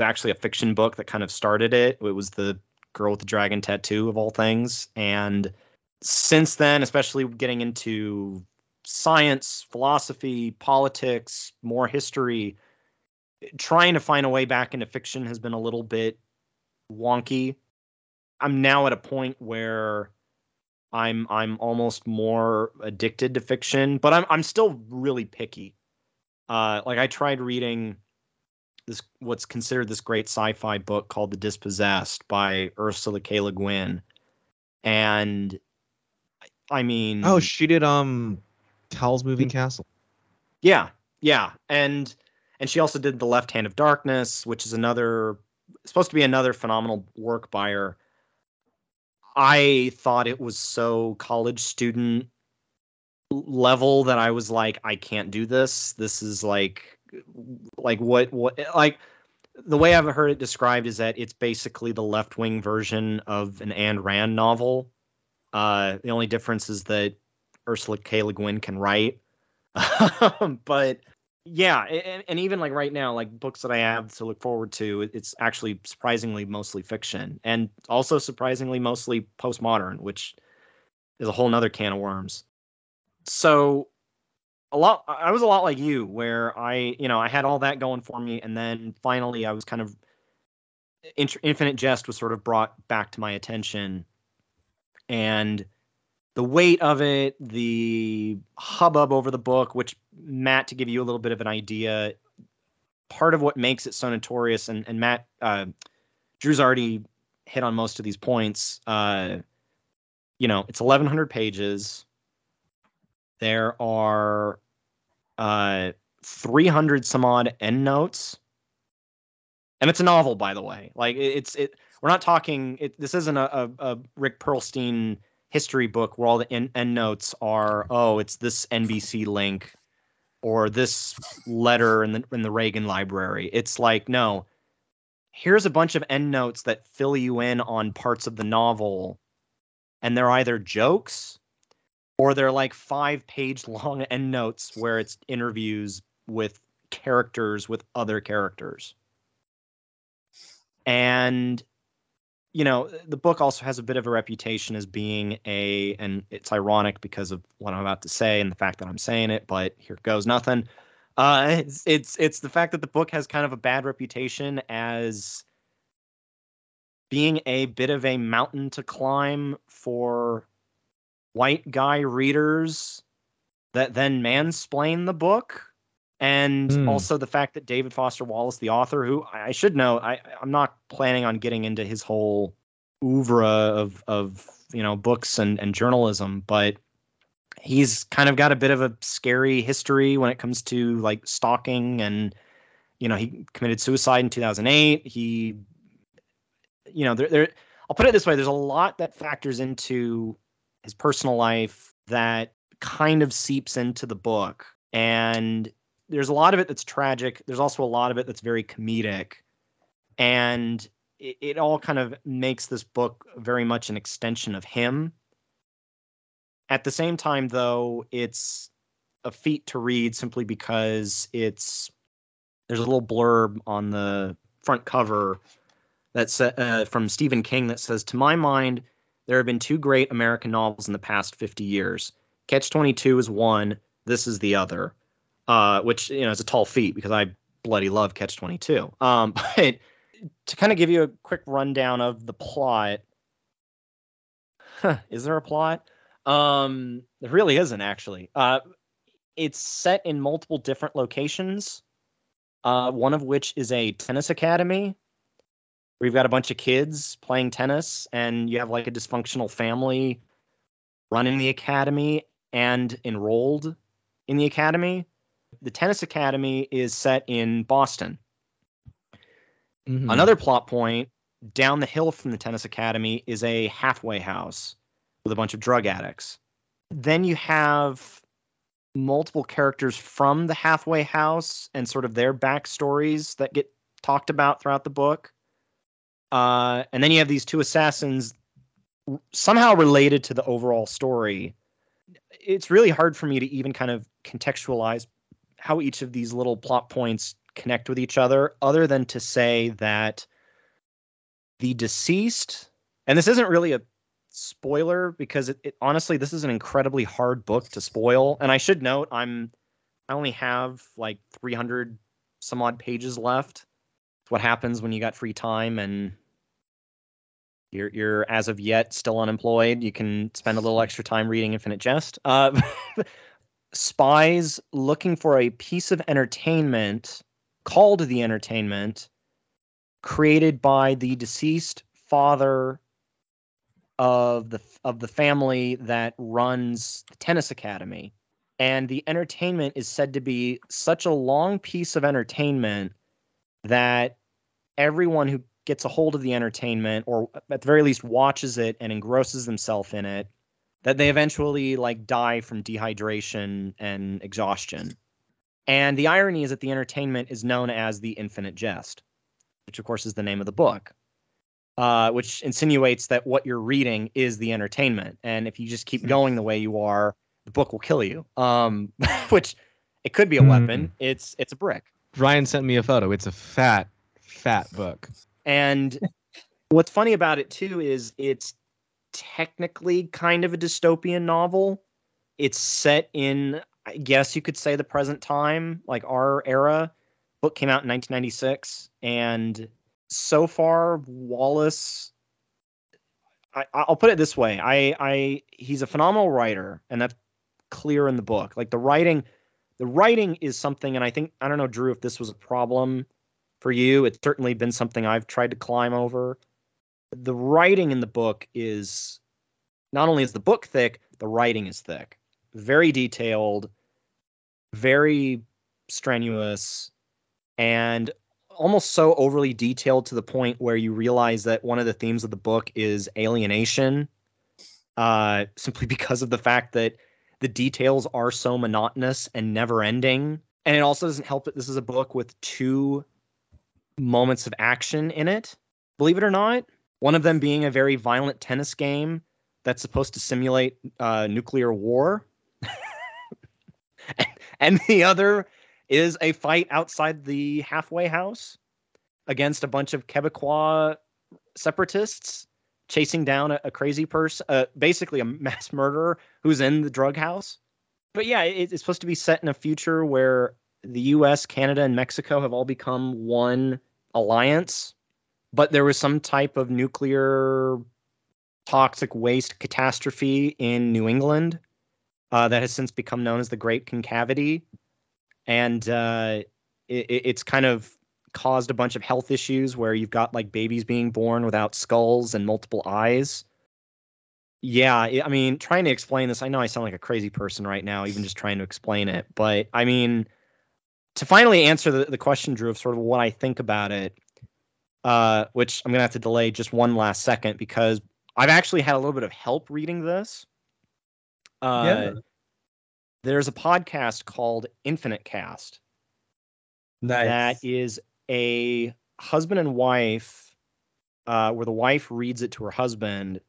actually a fiction book that kind of started it. It was The Girl with the Dragon Tattoo, of all things. And since then, especially getting into science, philosophy, politics, more history, trying to find a way back into fiction has been a little bit wonky. I'm now at a point where I'm almost more addicted to fiction, but I'm still really picky. Like I tried reading this, what's considered this great sci-fi book called The Dispossessed by Ursula K. Le Guin, and I mean, oh, she did Howl's Moving Castle. Yeah, and she also did The Left Hand of Darkness, which is supposed to be another phenomenal work by her. I thought it was so college student level that I was like, I can't do this. This is like what the way I've heard it described is that it's basically the left-wing version of an Ayn Rand novel. The only difference is that Ursula K. Le Guin can write. But yeah, and even like right now, like books that I have to look forward to, it's actually surprisingly mostly fiction, and also surprisingly mostly postmodern, which is a whole nother can of worms. So I was a lot like you, where I had all that going for me, and then finally I was kind of Infinite Jest was sort of brought back to my attention, and the weight of it, the hubbub over the book, which, Matt, to give you a little bit of an idea, part of what makes it so notorious, and Matt, Drew's already hit on most of these points, it's 1,100 pages. There are 300 some odd endnotes. And it's a novel, by the way. Like, we're not talking, this isn't a Rick Perlstein history book where all the end notes are, it's this NBC link or this letter in the Reagan library. It's like, no, here's a bunch of end notes that fill you in on parts of the novel, and they're either jokes or they're like 5-page long end notes where it's interviews with characters with other characters. And the book also has a bit of a reputation as being and it's ironic because of what I'm about to say and the fact that I'm saying it, but here goes nothing. It's the fact that the book has kind of a bad reputation as being a bit of a mountain to climb for white guy readers that then mansplain the book. And also the fact that David Foster Wallace, the author, who I should know, I'm not planning on getting into his whole oeuvre of books and journalism, but he's kind of got a bit of a scary history when it comes to like stalking, and, he committed suicide in 2008. He, I'll put it this way. There's a lot that factors into his personal life that kind of seeps into the book. And there's a lot of it that's tragic. There's also a lot of it that's very comedic. And it all kind of makes this book very much an extension of him. At the same time, though, it's a feat to read simply because there's a little blurb on the front cover that's from Stephen King that says, "To my mind, there have been two great American novels in the past 50 years. Catch-22 is one. This is the other." Which, is a tall feat because I bloody love Catch-22. But to kind of give you a quick rundown of the plot. Is there a plot? There really isn't, actually. It's set in multiple different locations, one of which is a tennis academy, where you've got a bunch of kids playing tennis, and you have like a dysfunctional family running the academy and enrolled in the academy. The tennis academy is set in Boston. Mm-hmm. Another plot point, down the hill from the tennis academy is a halfway house with a bunch of drug addicts. Then you have multiple characters from the halfway house and sort of their backstories that get talked about throughout the book. And then you have these two assassins somehow related to the overall story. It's really hard for me to even kind of contextualize how each of these little plot points connect with each other than to say that the deceased, and this isn't really a spoiler because it honestly, this is an incredibly hard book to spoil. And I should note, I only have like 300 some odd pages left. It's what happens when you got free time and you're as of yet still unemployed. You can spend a little extra time reading Infinite Jest. Spies looking for a piece of entertainment called The Entertainment, created by the deceased father of the family that runs the tennis academy. And the entertainment is said to be such a long piece of entertainment that everyone who gets a hold of the entertainment, or at the very least watches it and engrosses themselves in it, that they eventually like die from dehydration and exhaustion. And the irony is that the entertainment is known as the Infinite Jest. which of course is the name of the book, which insinuates that what you're reading is the entertainment. And if you just keep going the way you are, the book will kill you, which it could be a weapon. It's a brick. Ryan sent me a photo. It's a fat, fat book. And what's funny about it, too, is it's technically kind of a dystopian novel. It's set in, I guess you could say, the present time, like our era. Book came out in 1996, and so far Wallace, I'll put it this way, he's a phenomenal writer, and that's clear in the book. Like the writing is something, and I think, I don't know, Drew, if this was a problem for you, it's certainly been something I've tried to climb over. The writing in the book is, not only is the book thick, the writing is thick, very detailed, very strenuous, and almost so overly detailed to the point where you realize that one of the themes of the book is alienation, simply because of the fact that the details are so monotonous and never ending. And it also doesn't help that this is a book with 2 moments of action in it, believe it or not. One of them being a very violent tennis game that's supposed to simulate nuclear war. and the other is a fight outside the halfway house against a bunch of Quebecois separatists chasing down a crazy person, basically a mass murderer who's in the drug house. But yeah, it's supposed to be set in a future where the US, Canada, and Mexico have all become one alliance, but there was some type of nuclear toxic waste catastrophe in New England that has since become known as the Great Concavity. And it's kind of caused a bunch of health issues where you've got like babies being born without skulls and multiple eyes. Yeah, I mean, trying to explain this, I know I sound like a crazy person right now, even just trying to explain it. But I mean, to finally answer the question, Drew, of sort of what I think about it, which I'm going to have to delay just one last second because I've actually had a little bit of help reading this. Yeah. There's a podcast called Infinite Cast. Nice. That is a husband and wife where the wife reads it to her husband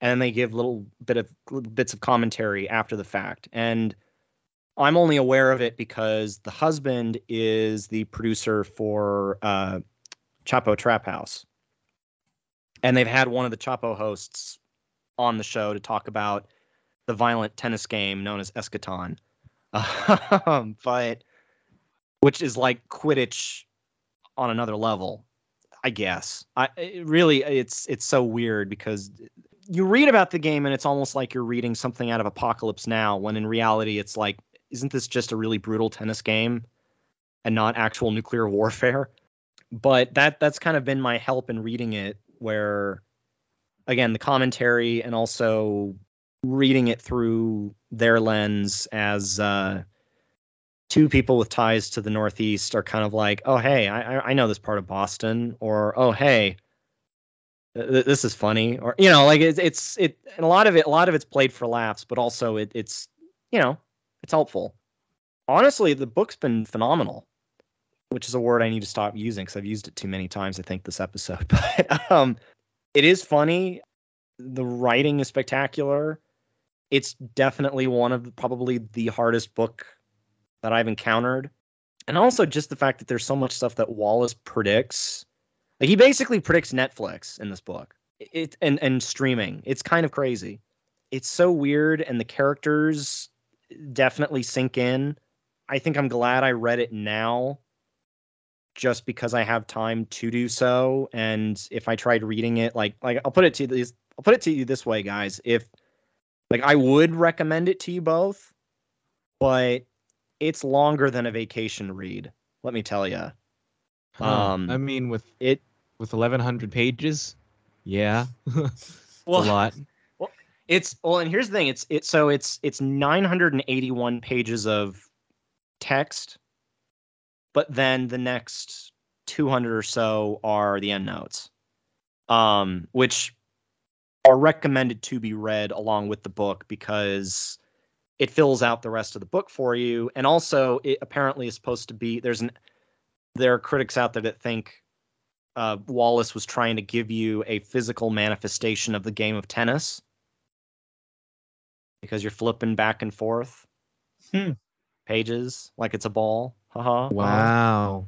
and they give little bits of commentary after the fact. And I'm only aware of it because the husband is the producer for Chapo Trap House. And they've had one of the Chapo hosts on the show to talk about the violent tennis game known as Eschaton, but which is like Quidditch on another level, I guess. It's so weird because you read about the game and it's almost like you're reading something out of Apocalypse Now, when in reality it's like, isn't this just a really brutal tennis game and not actual nuclear warfare? But that's kind of been my help in reading it, where again the commentary and also reading it through their lens as 2 people with ties to the Northeast are kind of like, oh, hey, I know this part of Boston, or, oh, hey, this is funny. Or, you know, like it's and a lot of it's played for laughs, but also it's, you know, it's helpful. Honestly, the book's been phenomenal, which is a word I need to stop using because I've used it too many times, I think, this episode. But it is funny. The writing is spectacular. It's definitely one of probably the hardest book that I've encountered. And also just the fact that there's so much stuff that Wallace predicts. Like he basically predicts Netflix in this book and streaming. It's kind of crazy. It's so weird. And the characters definitely sink in. I think I'm glad I read it now just because I have time to do so. And if I tried reading it, like I'll put it to you this way, guys. If like I would recommend it to you both, but it's longer than a vacation read. Let me tell you. I mean, with 1,100 pages, yeah, well, a lot. Well, and here's the thing. It's 981 pages of text, but then the next 200 or so are the endnotes, which are recommended to be read along with the book because it fills out the rest of the book for you. And also it apparently is supposed to be, there are critics out there that think Wallace was trying to give you a physical manifestation of the game of tennis, because you're flipping back and forth pages like it's a ball. Wow.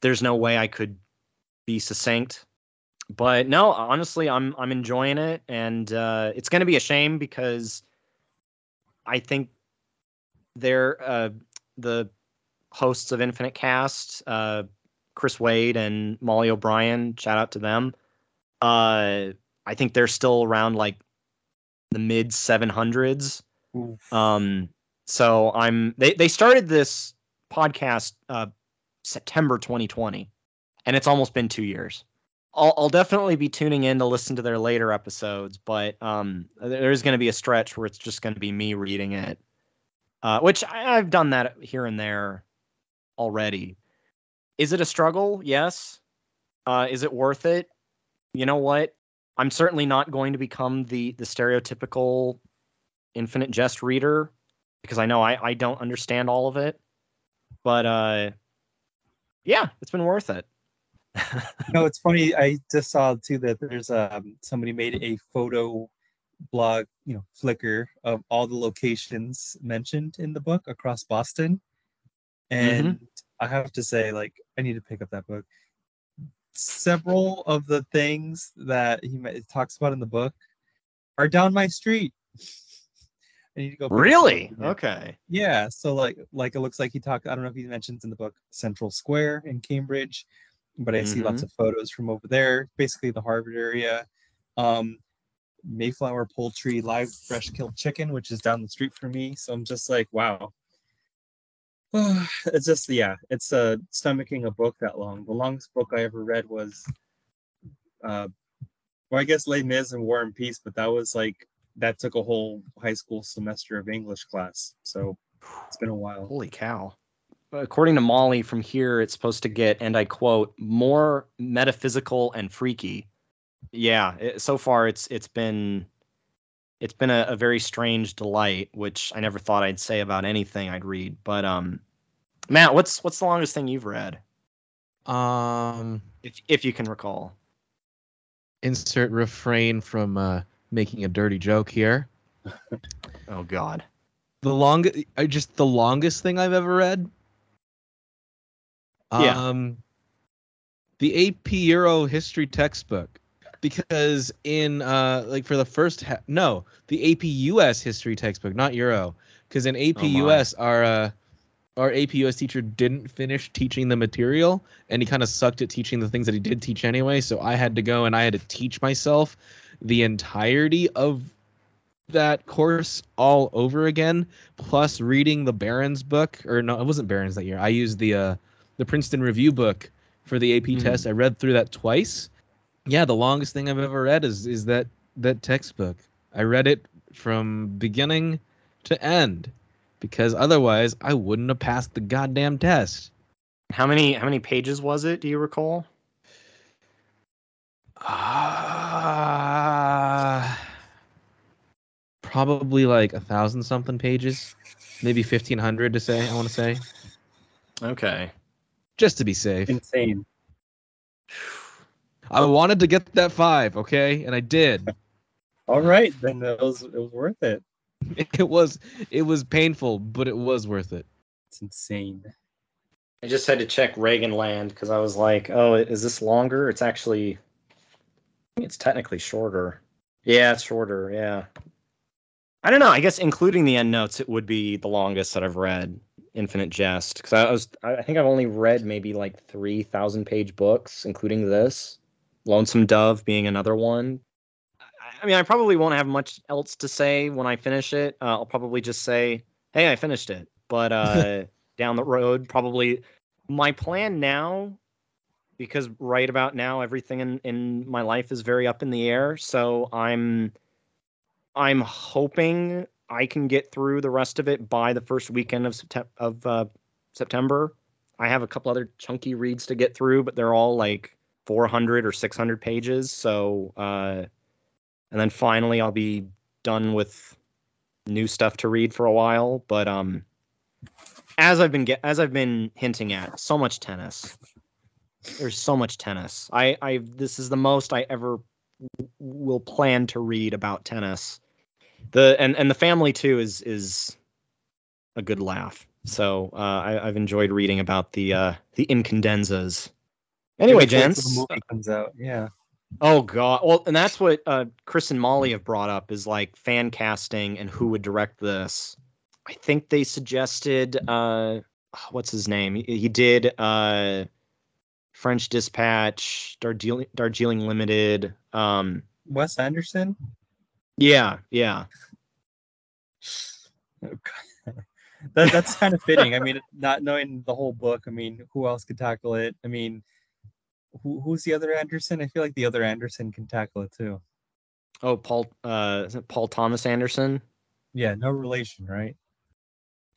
There's no way I could be succinct, but no, honestly, I'm enjoying it, and it's going to be a shame because I think the hosts of Infinite Cast, Chris Wade and Molly O'Brien, shout out to them. I think they're still around like the mid 700s. So they started this podcast September 2020, and it's almost been 2 years. I'll definitely be tuning in to listen to their later episodes, but there's going to be a stretch where it's just going to be me reading it, which I've done that here and there already. Is it a struggle? Yes. Is it worth it? You know what? I'm certainly not going to become the stereotypical Infinite Jest reader, because I know I don't understand all of it. But yeah, it's been worth it. No, it's funny. I just saw too that there's somebody made a photo blog, Flickr, of all the locations mentioned in the book across Boston. And I have to say, I need to pick up that book. Several of the things that he talks about in the book are down my street. I need to go. Really? Okay. Yeah. So it looks like he talked. I don't know if he mentions in the book Central Square in Cambridge, but I see lots of photos from over there, basically the Harvard area. Mayflower Poultry, live fresh killed chicken, which is down the street from me. So I'm just like, wow. It's just, yeah, it's stomaching a book that long. The longest book I ever read was, I guess Les Mis and War and Peace, but that was that took a whole high school semester of English class. So it's been a while. Holy cow. According to Molly from here, it's supposed to get, and I quote, more metaphysical and freaky. Yeah, so far it's been a very strange delight, which I never thought I'd say about anything I'd read. But Matt, what's the longest thing you've read? If you can recall. Insert refrain from making a dirty joke here. Oh God. The longest thing I've ever read. The AP Euro history textbook, because in for the first the AP US history textbook, not Euro, because in AP US our AP US teacher didn't finish teaching the material, and he kind of sucked at teaching the things that he did teach anyway. So I had to go and I had to teach myself the entirety of that course all over again, plus reading the Barron's book, or no, it wasn't Barron's that year. I used the Princeton Review book for the AP test. I read through that twice. Yeah, the longest thing I've ever read is that textbook. I read it from beginning to end, because otherwise I wouldn't have passed the goddamn test. How many pages was it? Do you recall? Probably 1,000 something pages, maybe 1,500 to say. I want to say. Okay. Just to be safe. Insane. I wanted to get that 5, okay? And I did. All right, then it was worth it. It was painful, but it was worth it. It's insane. I just had to check Reaganland, because I was like, oh, is this longer? It's actually, it's technically shorter. Yeah, it's shorter, yeah. I don't know. I guess including the end notes, it would be the longest that I've read Infinite Jest, because I think I've only read maybe 3,000 page books, including this, Lonesome Dove being another one. I mean, I probably won't have much else to say when I finish it. I'll probably just say, hey, I finished it. But down the road, probably my plan now, because right about now everything in my life is very up in the air. So I'm hoping I can get through the rest of it by the first weekend of September. I have a couple other chunky reads to get through, but they're all 400 or 600 pages. So, and then finally I'll be done with new stuff to read for a while. But as I've been hinting at, so much tennis. There's so much tennis. I this is the most I ever will plan to read about tennis. And the family too is a good laugh. So I've enjoyed reading about the Incandenzas. Anyway, gents, the movie comes out. Yeah. Oh God. Well, and that's what Chris and Molly have brought up is like fan casting and who would direct this. I think they suggested what's his name? He did French Dispatch, Darjeeling Limited. Wes Anderson. Yeah, yeah. That's kind of fitting. I mean, not knowing the whole book. I mean, who else could tackle it? I mean, who's the other Anderson? I feel like the other Anderson can tackle it too. Oh, is it Paul Thomas Anderson? Yeah, no relation, right?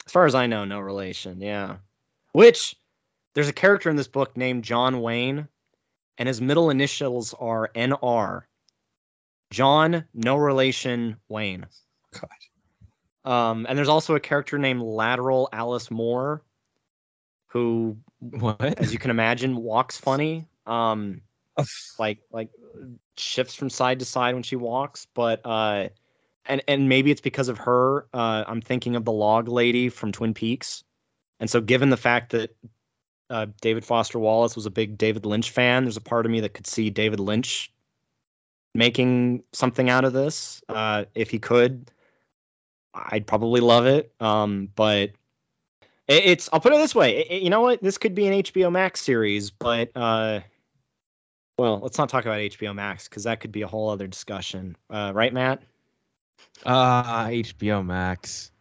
As far as I know, no relation. Yeah. Which there's a character in this book named John Wayne, and his middle initials are NR. John, no relation, Wayne. God. And there's also a character named Lateral Alice Moore, who, as you can imagine, walks funny. Like shifts from side to side when she walks. But and maybe it's because of her. I'm thinking of the log lady from Twin Peaks. And so, given the fact that David Foster Wallace was a big David Lynch fan, there's a part of me that could see David Lynch making something out of this. If he could, I'd probably love it. But it's, I'll put it this way. You know what? This could be an HBO Max series, but, well, let's not talk about HBO Max because that could be a whole other discussion. Right, Matt? HBO Max.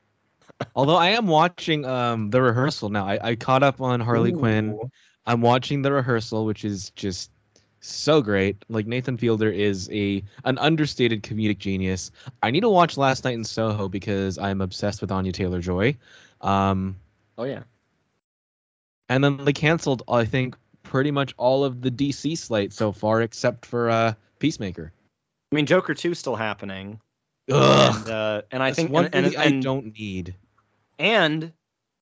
Although I am watching The Rehearsal now. I caught up on Harley Quinn. I'm watching The Rehearsal, which is just so great. Like, Nathan Fielder is an understated comedic genius. I need to watch Last Night in Soho because I'm obsessed with Anya Taylor-Joy. Oh yeah. And then they canceled, I think, pretty much all of the DC slate so far except for Peacemaker. I mean, Joker 2 is still happening. Ugh. And I that's think one and, thing and, I don't need. And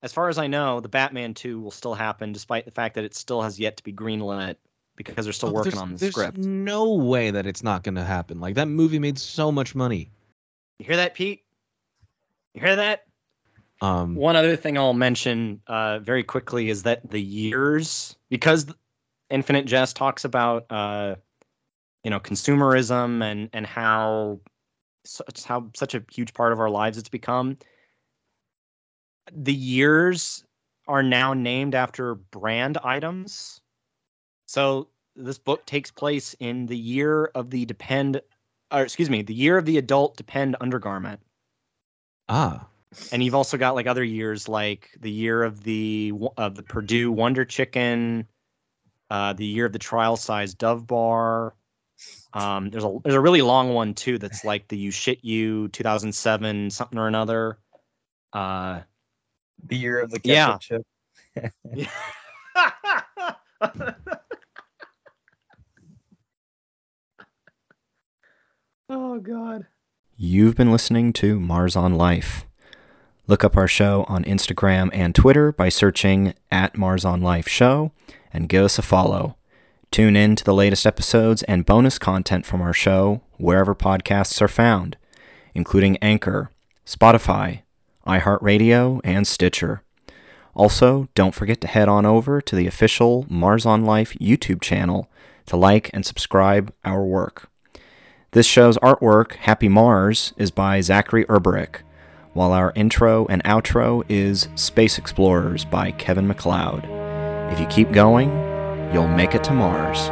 as far as I know, the Batman 2 will still happen despite the fact that it still has yet to be greenlit. Because they're still working on the script. There's no way that it's not going to happen. Like, that movie made so much money. You hear that, Pete? You hear that? One other thing I'll mention very quickly is that the years, because Infinite Jest talks about, consumerism and how such a huge part of our lives it's become. The years are now named after brand items. So this book takes place in the year of the year of the adult depend undergarment. Ah. And you've also got like other years, like the year of the Purdue Wonder Chicken, the year of the trial size Dove Bar. There's a really long one too that's like the You Shit You 2007 something or another. The year of the ketchup chip. Yeah. Oh, God. You've been listening to Mars on Life. Look up our show on Instagram and Twitter by searching @MarsOnLifeShow and give us a follow. Tune in to the latest episodes and bonus content from our show wherever podcasts are found, including Anchor, Spotify, iHeartRadio, and Stitcher. Also, don't forget to head on over to the official Mars on Life YouTube channel to like and subscribe our work. This show's artwork, Happy Mars, is by Zachary Erberich, while our intro and outro is Space Explorers by Kevin MacLeod. If you keep going, you'll make it to Mars.